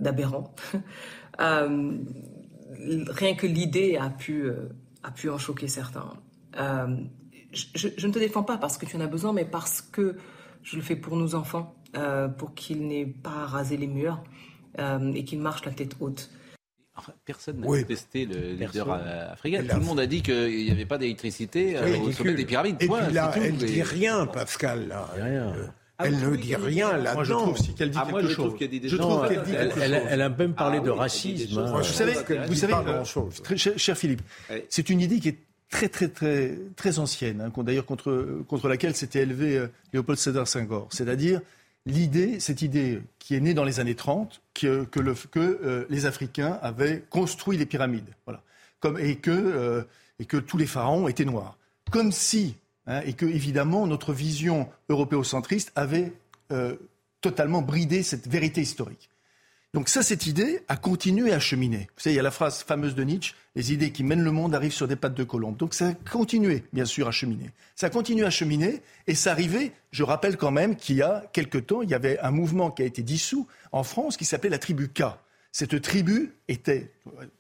d'aberrant. euh, rien que l'idée a pu, euh, a pu en choquer certains. Euh, Je, je ne te défends pas parce que tu en as besoin, mais parce que je le fais pour nos enfants, euh, pour qu'ils n'aient pas rasé les murs euh, et qu'ils marchent la tête haute. Personne n'a oui. contesté le leader africain. Tout le monde a dit qu'il n'y avait pas d'électricité euh, au sommet des pyramides. Et voilà, puis là, tout, elle ne mais... dit rien, Pascal. Là. Rien. Euh, ah, elle ne oui, dit oui, rien là-dedans. Moi, je trouve aussi qu'elle dit ah, quelque chose. Je trouve qu'elle dit quelque chose. Elle a même parlé de racisme. Vous savez, vous savez, cher Philippe, c'est une idée qui est très très très très ancienne, hein, d'ailleurs contre contre laquelle s'était élevé euh, Léopold Sédar Senghor, c'est-à-dire l'idée, cette idée qui est née dans les années trente, que que, le, que euh, les Africains avaient construit les pyramides, voilà, comme et que euh, et que tous les pharaons étaient noirs, comme si, hein, et que évidemment notre vision européocentriste avait euh, totalement bridé cette vérité historique. Donc ça, cette idée a continué à cheminer. Vous savez, il y a la phrase fameuse de Nietzsche, les idées qui mènent le monde arrivent sur des pattes de colombe. Donc ça a continué, bien sûr, à cheminer. Ça a continué à cheminer et ça arrivait, je rappelle quand même qu'il y a quelque temps, il y avait un mouvement qui a été dissous en France qui s'appelait la tribu K. Cette tribu était,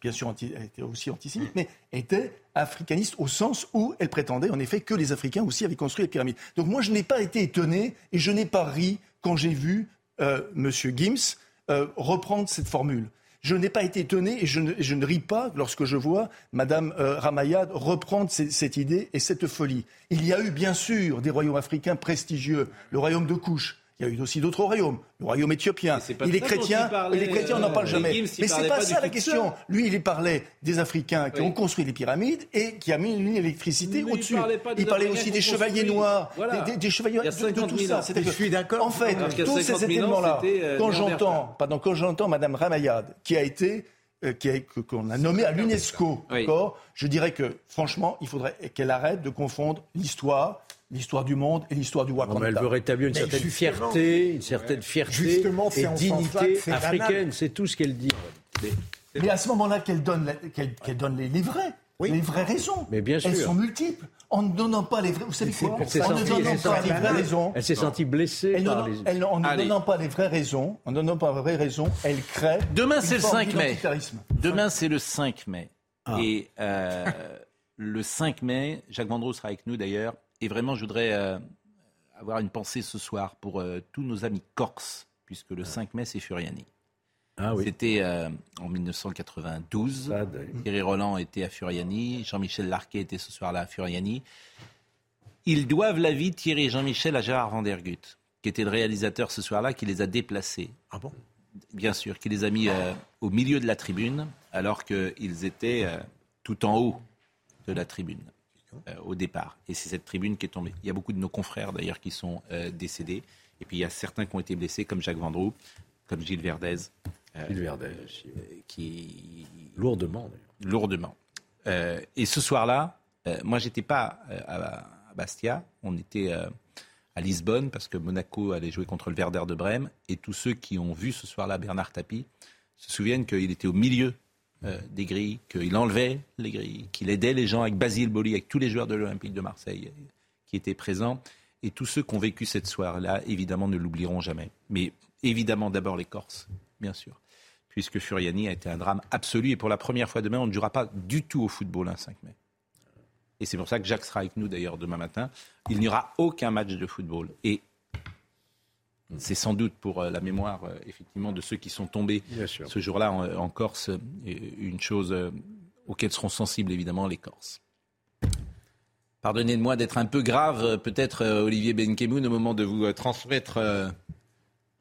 bien sûr, anti, était aussi antisémite, mais était africaniste au sens où elle prétendait en effet que les Africains aussi avaient construit les pyramides. Donc moi, je n'ai pas été étonné et je n'ai pas ri quand j'ai vu euh, M. Gims Euh, reprendre cette formule. Je n'ai pas été étonné et je ne, je ne ris pas lorsque je vois Madame euh, Rama Yade reprendre ces, cette idée et cette folie. Il y a eu bien sûr des royaumes africains prestigieux, le royaume de Kouch. Il y a eu aussi d'autres royaumes, le royaume éthiopien. Il est chrétien, il est chrétien, on n'en parle jamais. Gims, mais c'est pas ça la question. Lui, il parlait des Africains qui oui. ont construit les pyramides et qui a mis une ligne d'électricité au-dessus. Il parlait, il parlait aussi des chevaliers noirs, voilà. des, des, des chevaliers de, de tout ça. Je suis d'accord. En fait, tous ces éléments-là, euh, quand j'entends, pardon, quand j'entends Madame Rama Yade, qui a été euh, qu'on a nommé à l'UNESCO. Oui. Je dirais que, franchement, il faudrait qu'elle arrête de confondre l'histoire... l'histoire du monde et l'histoire du Wakanda. Non, mais elle veut rétablir une mais certaine fierté, une certaine fierté et dignité africaine. C'est tout ce qu'elle dit. Mais, mais à ce moment-là, qu'elle donne, qu'elle, qu'elle donne les, les vrais, oui. les vraies raisons. Mais bien sûr. Elles sont multiples. En ne donnant pas les vraies, vous savez quoi ? En ne donnant pas les vraies raisons. Elle s'est sentie blessée. Par les... En ne donnant pas les vraies raisons, en ne donnant pas les vraies raisons, elle crée. Demain, c'est le cinq mai. Demain, c'est le cinq mai. Ah. Et euh, le cinq mai, Jacques Vandroux sera avec nous d'ailleurs. Et vraiment, je voudrais euh, avoir une pensée ce soir pour euh, tous nos amis corses, puisque le cinq mai, c'est Furiani. Ah, oui. C'était euh, en dix-neuf cent quatre-vingt-douze. Ah, Thierry Roland était à Furiani. Jean-Michel Larquet était ce soir-là à Furiani. Ils doivent la vie, Thierry et Jean-Michel, à Gérard Vandergut, qui était le réalisateur ce soir-là, qui les a déplacés. Ah bon ? Bien sûr, qui les a mis euh, au milieu de la tribune, alors qu'ils étaient euh, tout en haut de la tribune. Euh, au départ. Et c'est cette tribune qui est tombée. Il y a beaucoup de nos confrères, d'ailleurs, qui sont euh, décédés. Et puis, il y a certains qui ont été blessés, comme Jacques Vandroux, comme Gilles Verdez. Euh, Gilles Verdez. Euh, qui... Lourdement, d'ailleurs. Lourdement. Euh, et ce soir-là, euh, moi, je n'étais pas euh, à Bastia. On était euh, à Lisbonne, parce que Monaco allait jouer contre le Werder de Brême. Et tous ceux qui ont vu ce soir-là Bernard Tapie se souviennent qu'il était au milieu Euh, des grilles, qu'il enlevait les grilles, qu'il aidait les gens avec Basile Boli, avec tous les joueurs de l'Olympique de Marseille qui étaient présents. Et tous ceux qui ont vécu cette soirée-là, évidemment, ne l'oublieront jamais. Mais évidemment, d'abord les Corses, bien sûr, puisque Furiani a été un drame absolu. Et pour la première fois demain, on ne jouera pas du tout au football un cinq mai. Et c'est pour ça que Jacques sera avec nous, d'ailleurs, demain matin. Il n'y aura aucun match de football. Et c'est sans doute pour la mémoire, effectivement, de ceux qui sont tombés ce jour-là en, en Corse, une chose auquel seront sensibles, évidemment, les Corses. Pardonnez-moi d'être un peu grave, peut-être, Olivier Benkemoun, au moment de vous transmettre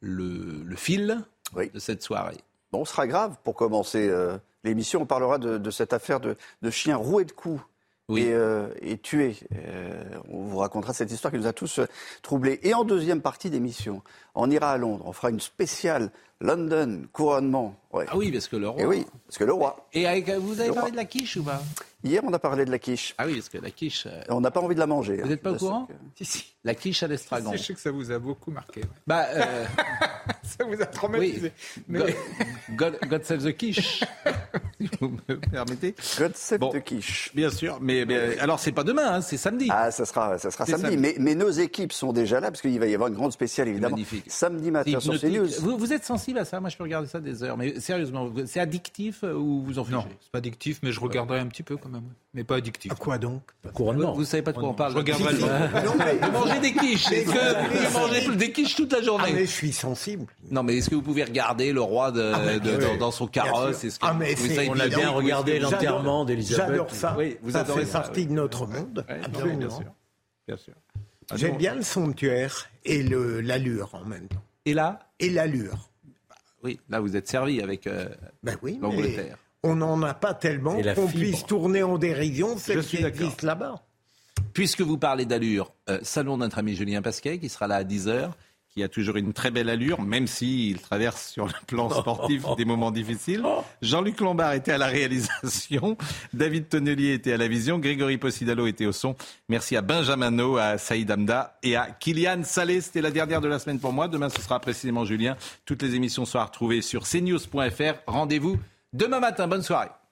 le, le fil oui. de cette soirée. Bon, on sera grave pour commencer euh, l'émission. On parlera de, de cette affaire de, de chien roué de coups. Oui. Et, euh, et tué. Euh, on vous racontera cette histoire qui nous a tous troublés. Et en deuxième partie d'émission, on ira à Londres. On fera une spéciale London, couronnement. Ouais. Ah oui, parce que le roi. Et oui, parce que le roi. Et avec, vous avez le parlé roi. de la quiche ou pas ? Hier, on a parlé de la quiche. Ah oui, parce que la quiche... Euh... On n'a pas envie de la manger. Vous n'êtes hein, pas au courant que... Si, si. La quiche à l'estragon. Si, je sais que ça vous a beaucoup marqué. Ouais. Bah, euh... ça vous a traumatisé. Oui. Mais... God, God save the quiche. Si vous me permettez. God save bon, the quiche. Bien sûr, mais, mais alors c'est pas demain, hein, c'est samedi. Ah, ça sera, ça sera samedi. samedi. Mais, mais nos équipes sont déjà là, parce qu'il va y avoir une grande spéciale, évidemment. Magnifique. Samedi matin sur CNews. Vous, vous êtes sensible à ça ? Moi, je peux regarder ça des heures. Mais sérieusement, c'est addictif ou vous en fichez ? Non, c'est pas addictif, mais je regarderai un petit peu quand même. Mais pas addictif. À quoi donc ? Couronnement. Vous, vous savez pas de quoi on parle. Je regarde la manger des quiches. Est-ce que vous mangez des quiches toute la journée ? Ah, mais je suis sensible. Non, mais est-ce que vous pouvez regarder le roi de, ah, de, oui. dans, dans son carrosse ? Est-ce que ah, mais vous savez, on a bien regardé l'enterrement d'Elisabeth. J'adore ça. Oui, vous ça fait partie oui. de notre monde. Oui, absolument. Bien sûr. Bien sûr. Ah, J'aime donc, bien le somptuaire et le, l'allure en même temps. Et là ? Et l'allure. Bah, oui, là vous êtes servi avec euh, bah oui, l'Angleterre. On n'en a pas tellement qu'on puisse tourner en dérision celles qui existent là-bas. Puisque vous parlez d'allure, euh, salon de notre ami Julien Pasquet qui sera là à dix heures, qui a toujours une très belle allure, même s'il traverse sur le plan sportif des moments difficiles. Jean-Luc Lombard était à la réalisation, David Tonnelier était à la vision, Grégory Possidalo était au son. Merci à Benjamin No, à Saïd Hamda et à Kylian Salé. C'était la dernière de la semaine pour moi. Demain, ce sera précisément Julien. Toutes les émissions sont à retrouver sur c news point f r. Rendez-vous demain matin. Bonne soirée.